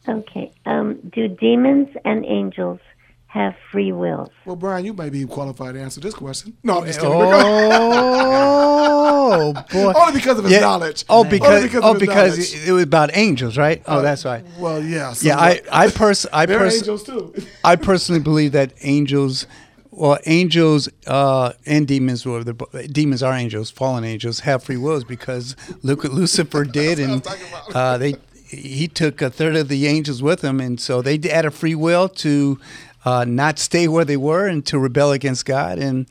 Okay. Um, do demons and angels have free wills? Well, Brian, you may be qualified to answer this question. No, I'm just kidding. Oh, boy. Only because of his yeah. knowledge. Oh, because, because, oh, because it was about angels, right? Oh, uh, that's right. Well, yeah. So yeah, I, I, pers- I, pers- angels too. I personally believe that angels... Well, angels uh, and demons, were the demons are angels, fallen angels, have free wills because look what Lucifer did, and uh, they he took a third of the angels with him, and so they had a free will to uh, not stay where they were and to rebel against God, and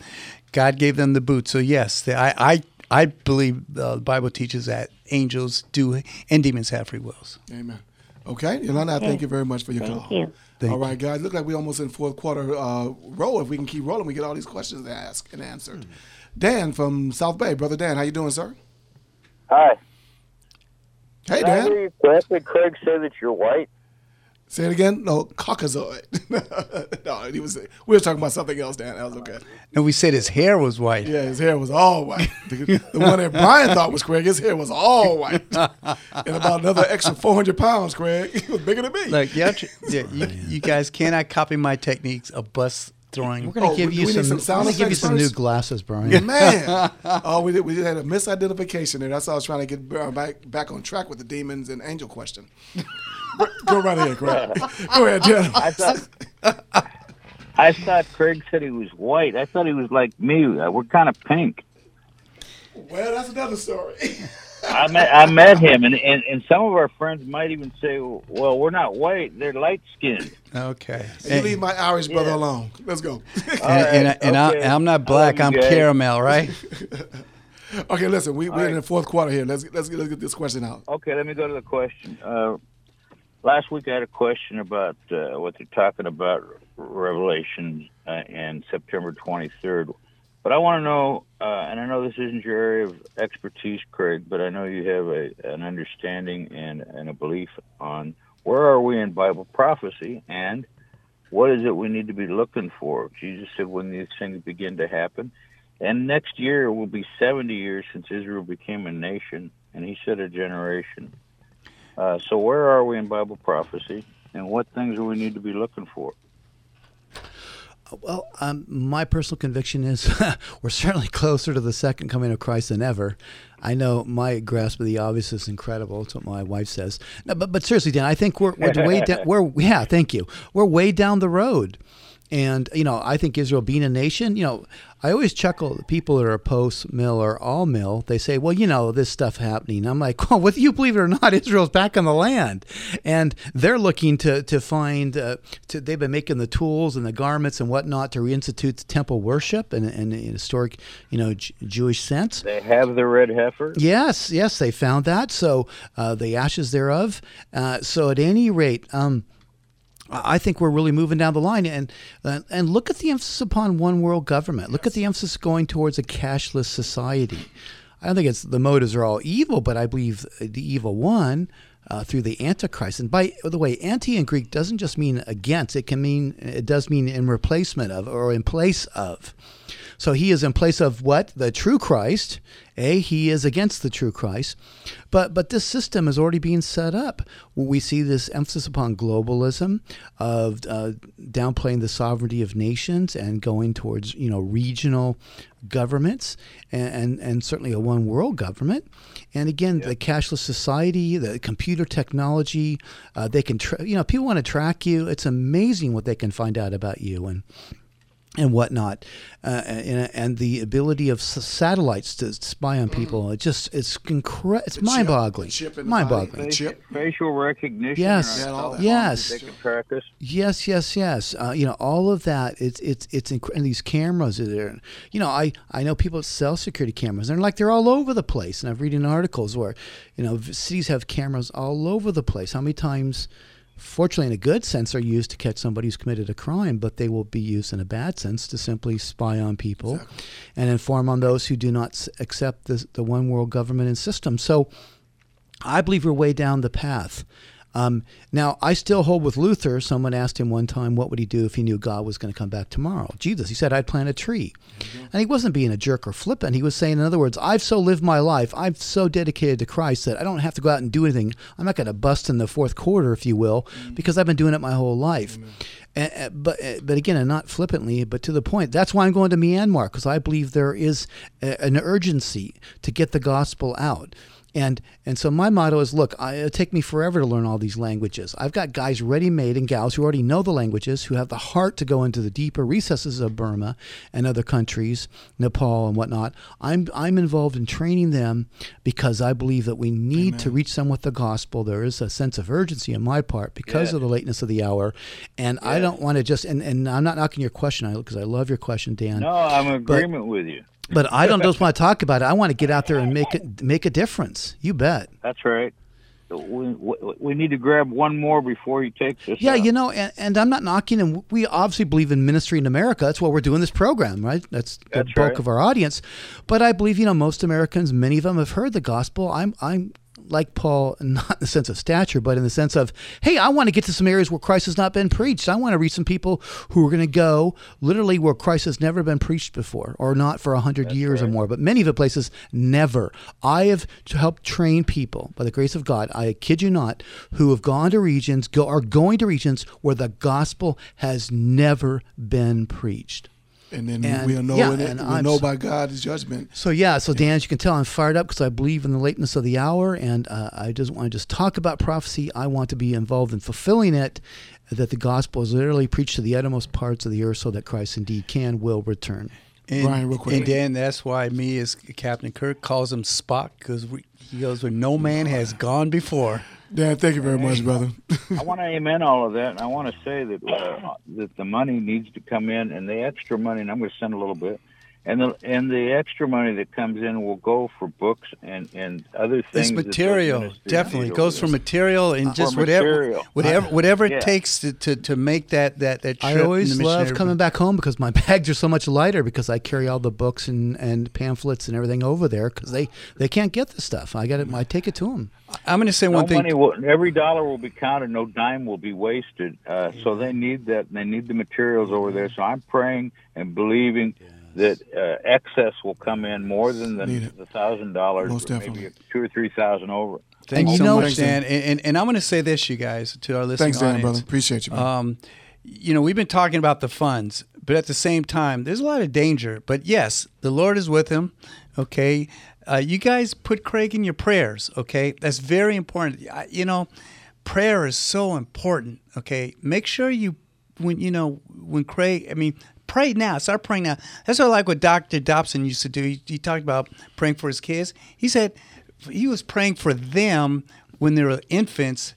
God gave them the boot. So yes, the, I, I I believe the Bible teaches that angels do and demons have free wills. Amen. Okay, Yolanda, okay. Thank you very much for your thank call. You. Thank all right, you. Guys, look like we're almost in fourth quarter uh, row. If we can keep rolling, we get all these questions asked and answered. Mm-hmm. Dan from South Bay. Brother Dan, how you doing, sir? Hi. Hey, Dan. Can I hear you correctly, Craig, say that you're white? Say it again? No, Caucasoid. no, he was. We were talking about something else, Dan. That was okay. And we said his hair was white. Yeah, his hair was all white. the, the one that Brian thought was Craig, his hair was all white. And about another extra four hundred pounds, Craig. He was bigger than me. Look, yeah, yeah, you, you guys cannot copy my techniques of bus throwing. We're going to oh, give, we, you, we some, some sound we're give you some first? new glasses, Brian. Man. oh, we did, we had a misidentification there. That's why I was trying to get back, back on track with the demons and angel question. Go right ahead, Craig. Go ahead, Jim. I thought, I thought Craig said he was white. I thought he was like me. We're kind of pink. Well, that's another story. I met I met him, and, and, and some of our friends might even say, well, we're not white. They're light-skinned. Okay. And and, you leave my Irish yeah. brother alone. Let's go. And, right, and, okay. and, I, and I'm not black. I'm guys. caramel, right? Okay, listen, we, we're right. in the fourth quarter here. Let's, let's, let's get this question out. Okay, let me go to the question. Uh Last week I had a question about uh, what they're talking about, Revelation uh, and September twenty-third. But I want to know, uh, and I know this isn't your area of expertise, Craig, but I know you have a, an understanding and, and a belief on where are we in Bible prophecy and what is it we need to be looking for? Jesus said when these things begin to happen. And next year will be seventy years since Israel became a nation, and he said a generation. Uh, so where are we in Bible prophecy, and what things do we need to be looking for? Well, um, my personal conviction is we're certainly closer to the second coming of Christ than ever. I know my grasp of the obvious is incredible. That's what my wife says. No, but but seriously, Dan, I think we're we're way down. We're yeah, thank you. We're way down the road. And, you know, I think Israel being a nation, you know, I always chuckle at people that are post-mill or all-mill. They say, well, you know, this stuff happening. I'm like, well, whether you believe it or not, Israel's back on the land. And they're looking to to find, uh, to, they've been making the tools and the garments and whatnot to reinstitute the temple worship in, in, in a historic, you know, J- Jewish sense. They have the red heifer. Yes, yes, they found that. So uh, the ashes thereof. Uh, so at any rate... um. I think we're really moving down the line, and uh, and look at the emphasis upon one world government. Look at the emphasis going towards a cashless society. I don't think it's the motives are all evil, but I believe the evil one uh, through the Antichrist. And by the way, anti in Greek doesn't just mean against; it can mean it does mean in replacement of or in place of. So he is in place of what? The true Christ. A, he is against the true Christ. But but this system is already being set up. We see this emphasis upon globalism, of uh, downplaying the sovereignty of nations and going towards, you know, regional governments and, and, and certainly a one world government. And again, yeah. the cashless society, the computer technology, uh, they can, tra- you know, people want to track you. It's amazing what they can find out about you. And and whatnot, uh, and, and the ability of satellites to spy on people. Mm. It just, it's incredible. It's mind-boggling. Mind-boggling. Facial recognition. Yes. Yes. Yes. Yes. Yes. Uh, you know, all of that. It's it's it's inc- and these cameras are there. You know, I I know people that sell security cameras. And they're like they're all over the place. And I've reading articles where, you know, cities have cameras all over the place. How many times? Fortunately, in a good sense, are used to catch somebody who's committed a crime, but they will be used in a bad sense to simply spy on people exactly. and inform on those who do not accept the, the one world government and system. So I believe we're way down the path. Um, now, I still hold with Luther. Someone asked him one time, what would he do if he knew God was going to come back tomorrow? Jesus, he said, I'd plant a tree. Mm-hmm. And he wasn't being a jerk or flippant. He was saying, in other words, I've so lived my life. I'm so dedicated to Christ that I don't have to go out and do anything. I'm not going to bust in the fourth quarter, if you will, mm-hmm. because I've been doing it my whole life. Mm-hmm. And, but but again, and not flippantly, but to the point. That's why I'm going to Myanmar, because I believe there is a, an urgency to get the gospel out. And and so my motto is, look, I, it'll take me forever to learn all these languages. I've got guys ready-made and gals who already know the languages, who have the heart to go into the deeper recesses of Burma and other countries, Nepal and whatnot. I'm I'm involved in training them because I believe that we need Amen. To reach them with the gospel. There is a sense of urgency on my part because yeah. of the lateness of the hour. And yeah. I don't want to just, and, and I'm not knocking your question, because I love your question, Dan. No, I'm in agreement with you. But I don't just want to talk about it. I want to get out there and make it, make a difference. You bet. That's right. We, we need to grab one more before he takes us. Yeah, out. You know, and, and I'm not knocking, and we obviously believe in ministry in America. That's why we're doing this program, right? That's the That's bulk right. of our audience. But I believe, you know, most Americans, many of them have heard the gospel. I'm, I'm like Paul, not in the sense of stature, but in the sense of, hey, I want to get to some areas where Christ has not been preached. I want to reach some people who are going to go literally where Christ has never been preached before, or not for one hundred That's years right. or more, but many of the places never. I have helped train people, by the grace of God, I kid you not, who have gone to regions, go, are going to regions where the gospel has never been preached. And then and, we'll know yeah, it, we'll know by God's judgment. So, yeah. So, Dan, as you can tell, I'm fired up because I believe in the lateness of the hour. And uh, I just want to just talk about prophecy. I want to be involved in fulfilling it, that the gospel is literally preached to the uttermost parts of the earth so that Christ indeed can, will return. And, Brian, real quick. And, Dan, that's why me as Captain Kirk calls him Spock, because he goes where no man has gone before. Dan, thank you very hey, much, brother. I want to amen all of that, and I want to say that uh, that the money needs to come in, and the extra money, and I'm going to send a little bit, and the and the extra money that comes in will go for books and, and other things. It's material, definitely. It goes for material and uh, just whatever material. whatever uh, whatever yeah. it takes to, to, to make that, that, that trip. I always love coming back home because my bags are so much lighter because I carry all the books and, and pamphlets and everything over there because they, they can't get the stuff. I got it. I take it to them. I'm going to say no one thing. Money will, every dollar will be counted. No dime will be wasted. Uh, so they need that. They need the materials over there. So I'm praying and believing yes. that uh, excess will come in more than the, the one thousand dollars, most definitely, maybe two or three thousand over. Thanks so much, Dan. And, and, and I'm going to say this, you guys, to our listening audience. Thanks, Dan, brother. Appreciate you, man. Um, you know, we've been talking about the funds, but at the same time, there's a lot of danger. But yes, the Lord is with him. Okay. Uh, you guys put Craig in your prayers, okay? That's very important. You know, prayer is so important, okay? Make sure you, when you know, when Craig, I mean, pray now. Start praying now. That's sort of like what Doctor Dobson used to do. He, he talked about praying for his kids. He said he was praying for them when they were infants,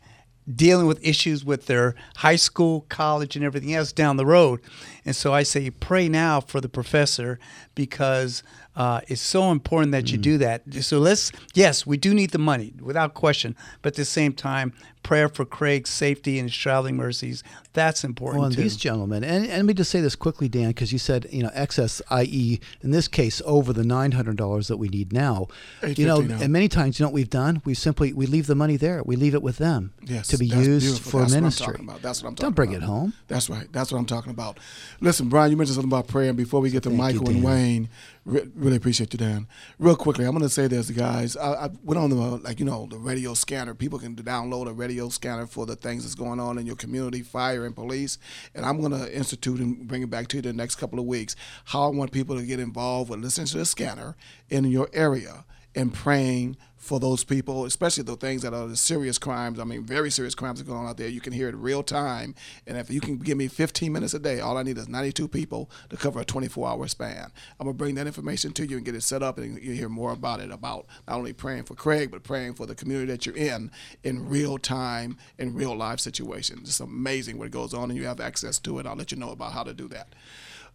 dealing with issues with their high school, college, and everything else down the road. And so I say pray now for the professor because uh, it's so important that mm. you do that. So let's, yes, we do need the money without question, but at the same time, prayer for Craig's safety and his traveling mercies, that's important well, and too. These gentlemen, and, and let me just say this quickly, Dan, because you said, you know, excess, that is, in this case, over the nine hundred dollars that we need now. You know, now. And many times, you know what we've done? We simply, we leave the money there. We leave it with them yes, to be used beautiful. For that's ministry. What I'm talking about. That's what I'm talking Don't bring about. It home. That's right. That's what I'm talking about. Listen, Brian, you mentioned something about prayer, and before we get to Thank Michael you, and Wayne, re- really appreciate you, Dan. Real quickly, I'm going to say this, guys. I, I went on the, like, you know, the radio scanner. People can download a radio scanner for the things that's going on in your community, fire and police, and I'm going to institute and bring it back to you the next couple of weeks, how I want people to get involved with listening to the scanner in your area. and praying for those people, especially the things that are the serious crimes. I mean, very serious crimes are going on out there. You can hear it real time. And if you can give me fifteen minutes a day, all I need is ninety-two people to cover a twenty-four hour span. I'm going to bring that information to you and get it set up, and you hear more about it, about not only praying for Craig, but praying for the community that you're in, in real time, in real life situations. It's amazing what goes on, and you have access to it. I'll let you know about how to do that.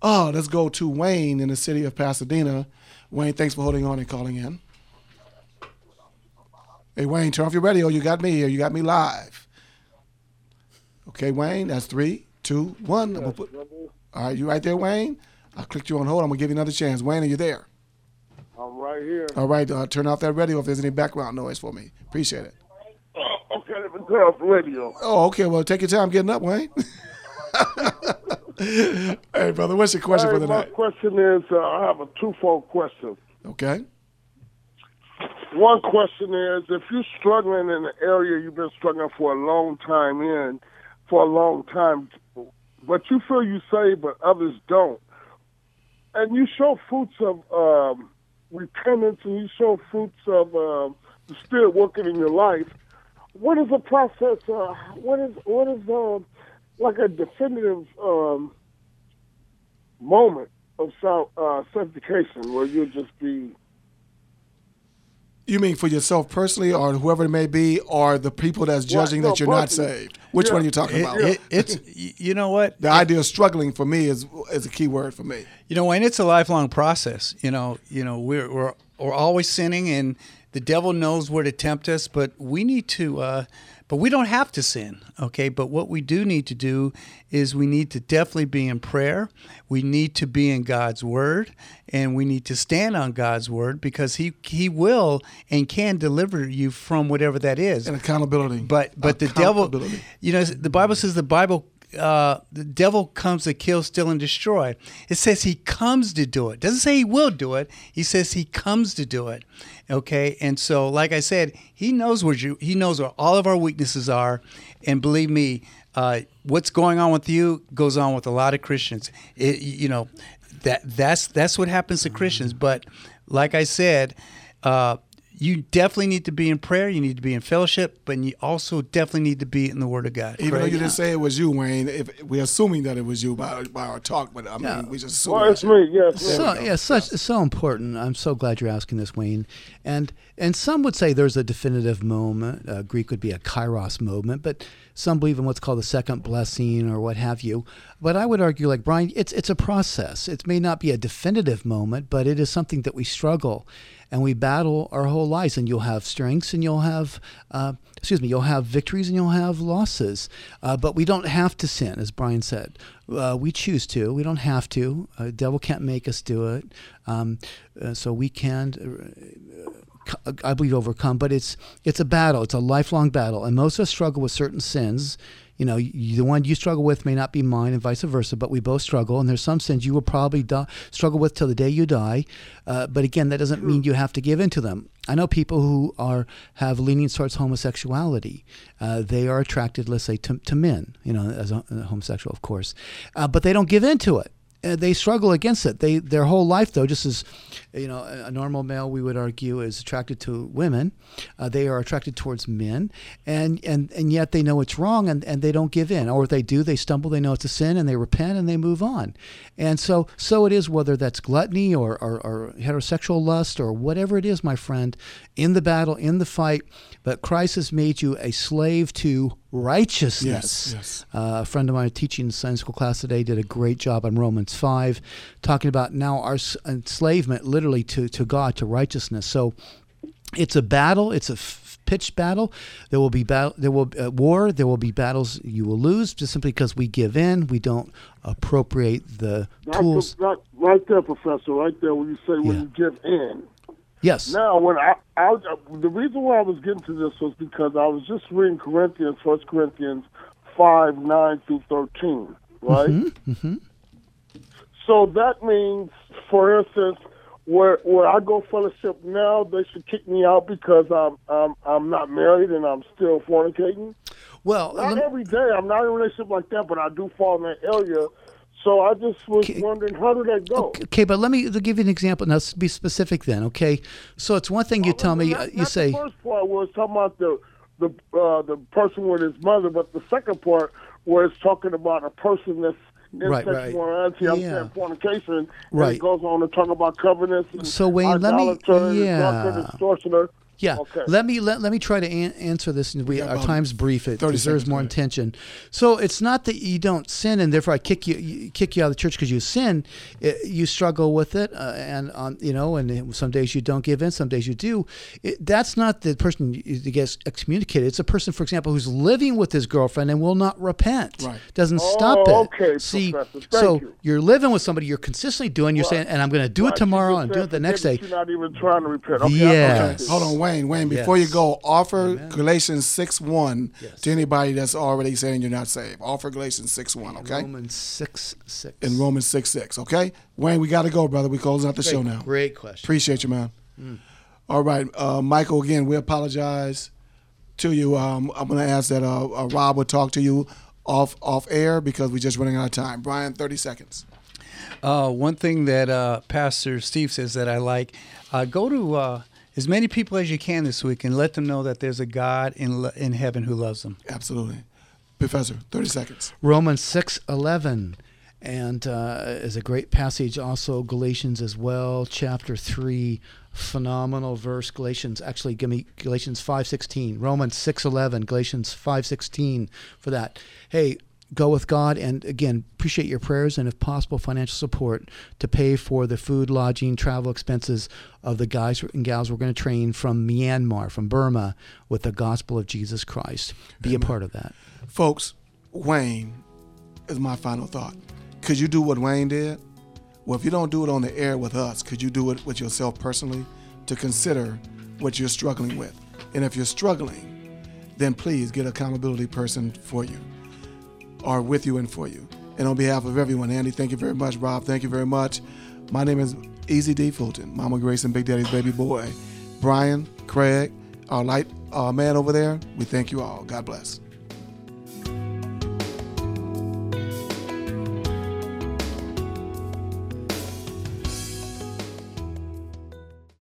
Oh, let's go to Wayne in the city of Pasadena. Wayne, thanks for holding on and calling in. Hey, Wayne, turn off your radio. You got me here. You got me live. Okay, Wayne, that's three, two, one. I'm gonna put, all right, you right there, Wayne? I clicked you on hold. I'm going to give you another chance. Wayne, are you there? I'm right here. All right, uh, turn off that radio if there's any background noise for me. Appreciate it. Uh, okay, let me turn off the radio. Oh, okay. Well, take your time getting up, Wayne. Hey, brother, what's your question hey, for the night? My question is, uh, I have a twofold question. Okay. One question is, if you're struggling in an area you've been struggling for a long time in, for a long time, but you feel you saved, but others don't, and you show fruits of um, repentance, and you show fruits of uh, the Spirit working in your life, what is the process? Uh, what is what is uh, like a definitive um, moment of self, uh, sanctification where you'll just be... You mean for yourself personally, or whoever it may be, or the people that's judging well, no, that you're not saved? Which yeah. one are you talking it, about? It, it's you know what the it, idea of struggling for me is is a key word for me. You know, and it's a lifelong process. You know, you know we're we're we're always sinning, and the devil knows where to tempt us. But we need to, uh, but we don't have to sin, okay? But what we do need to do is we need to definitely be in prayer. We need to be in God's word, and we need to stand on God's word, because he he will and can deliver you from whatever that is. And accountability. But but accountability. The devil, you know, the Bible says the Bible uh, the devil comes to kill, steal, and destroy. It says he comes to do it. It doesn't say he will do it. He says he comes to do it. Okay, and so like I said, he knows where you he knows where all of our weaknesses are, and believe me, uh, what's going on with you goes on with a lot of Christians. It, you know, that that's that's what happens to Christians. But like I said, uh, you definitely need to be in prayer. You need to be in fellowship, but you also definitely need to be in the Word of God. Even Craig, though you didn't yeah. say it was you, Wayne, if we're assuming that it was you by by our talk, but I mean yeah. we just assume. Well, it's me. Yes. So, yeah, such it's so important. I'm so glad you're asking this, Wayne. And and some would say there's a definitive moment. Uh, Greek would be a kairos moment, but some believe in what's called the second blessing or what have you. But I would argue, like Brian, it's it's a process. It may not be a definitive moment, but it is something that we struggle. And we battle our whole lives, and you'll have strengths, and you'll have, uh, excuse me, you'll have victories, and you'll have losses. Uh, but we don't have to sin, as Brian said. Uh, we choose to. We don't have to. The uh, devil can't make us do it. Um, uh, so we can, uh, I believe, overcome. But it's it's a battle. It's a lifelong battle. And most of us struggle with certain sins. You know, the one you struggle with may not be mine, and vice versa, but we both struggle. And there's some sins you will probably die, struggle with till the day you die. Uh, but again, that doesn't mean you have to give in to them. I know people who are have leanings towards homosexuality. Uh, they are attracted, let's say, to, to men, you know, as a, a homosexual, of course. Uh, but they don't give in to it. Uh, they struggle against it. They Their whole life, though, just as, you know, a normal male, we would argue, is attracted to women. Uh, they are attracted towards men, and, and, and yet they know it's wrong, and, and they don't give in. Or if they do, they stumble, they know it's a sin, and they repent, and they move on. And so so it is, whether that's gluttony or, or, or heterosexual lust or whatever it is, my friend, in the battle, in the fight. But Christ has made you a slave to righteousness. Yes, yes. Uh, a friend of mine teaching Sunday school class today did a great job on Romans five, talking about now our enslavement literally to, to God, to righteousness. So it's a battle. It's a f- pitched battle. There will be battle. There will uh, war. There will be battles you will lose just simply because we give in. We don't appropriate the right, tools. Right, right there, Professor. Right there, when you say when yeah. you give in. Yes. Now, when I, I the reason why I was getting to this was because I was just reading Corinthians, First Corinthians five nine through thirteen, right? Mm-hmm, mm-hmm. So that means, for instance, where where I go fellowship now, they should kick me out because I'm I'm I'm not married and I'm still fornicating. Well, not me, every day. I'm not in a relationship like that, but I do fall in that area. So I just was okay. wondering, how did that go? Okay, but let me give you an example. Now, be specific then, okay? So it's one thing you well, tell me, not, you not say... The first part was talking about the, the, uh, the person with his mother, but the second part was talking about a person that's in right, sexual right. yeah. I'm saying fornication, and right. it goes on to talk about covenants and so, Wayne, idolaters, yeah. extortioner. Yeah, okay. let me let, let me try to an answer this. And we, we our time's brief. It deserves more attention. So it's not that you don't sin, and therefore I kick you, you kick you out of the church because you sin. It, you struggle with it, uh, and um, you know, and some days you don't give in, some days you do. It, that's not the person that gets excommunicated. It's a person, for example, who's living with his girlfriend and will not repent. Right. Doesn't oh, stop it. Okay, see, so you. you're living with somebody. You're consistently doing. You're right. saying, and I'm going to do right. it tomorrow and do it the next day. You're not even trying to repent. Okay, yes. Hold on. Wait. Wayne, Wayne, before yes. you go, offer Amen. Galatians six one yes. to anybody that's already saying you're not saved. Offer Galatians six one, okay? Romans six six. In Romans six six, okay? Wayne, we got to go, brother. We're closing out the great, show now. Great question. Appreciate you, man. Mm. All right, uh, Michael, again, we apologize to you. Um, I'm going to ask that uh, uh, Rob will talk to you off, off air because we're just running out of time. Brian, thirty seconds. Uh, one thing that uh, Pastor Steve says that I like, uh, go to... Uh, as many people as you can this week and let them know that there's a God in in heaven who loves them. Absolutely. Professor, thirty seconds. Romans six eleven and uh, is a great passage. Also Galatians as well, chapter three, phenomenal verse. Galatians, actually give me Galatians five sixteen, Romans six eleven, Galatians five sixteen for that. Hey, go with God, and again, appreciate your prayers and if possible financial support to pay for the food, lodging, travel expenses of the guys and gals we're going to train from Myanmar, from Burma, with the gospel of Jesus Christ. Be Amen. A part of that. Folks, Wayne is my final thought. Could you do what Wayne did? Well, if you don't do it on the air with us, could you do it with yourself personally to consider what you're struggling with? And if you're struggling, then please get an accountability person for you. Are with you and for you. And on behalf of everyone, Andy, thank you very much. Rob, thank you very much. My name is E C D Fulton, Mama Grace and Big Daddy's baby boy. Brian, Craig, our light, our man over there, we thank you all. God bless.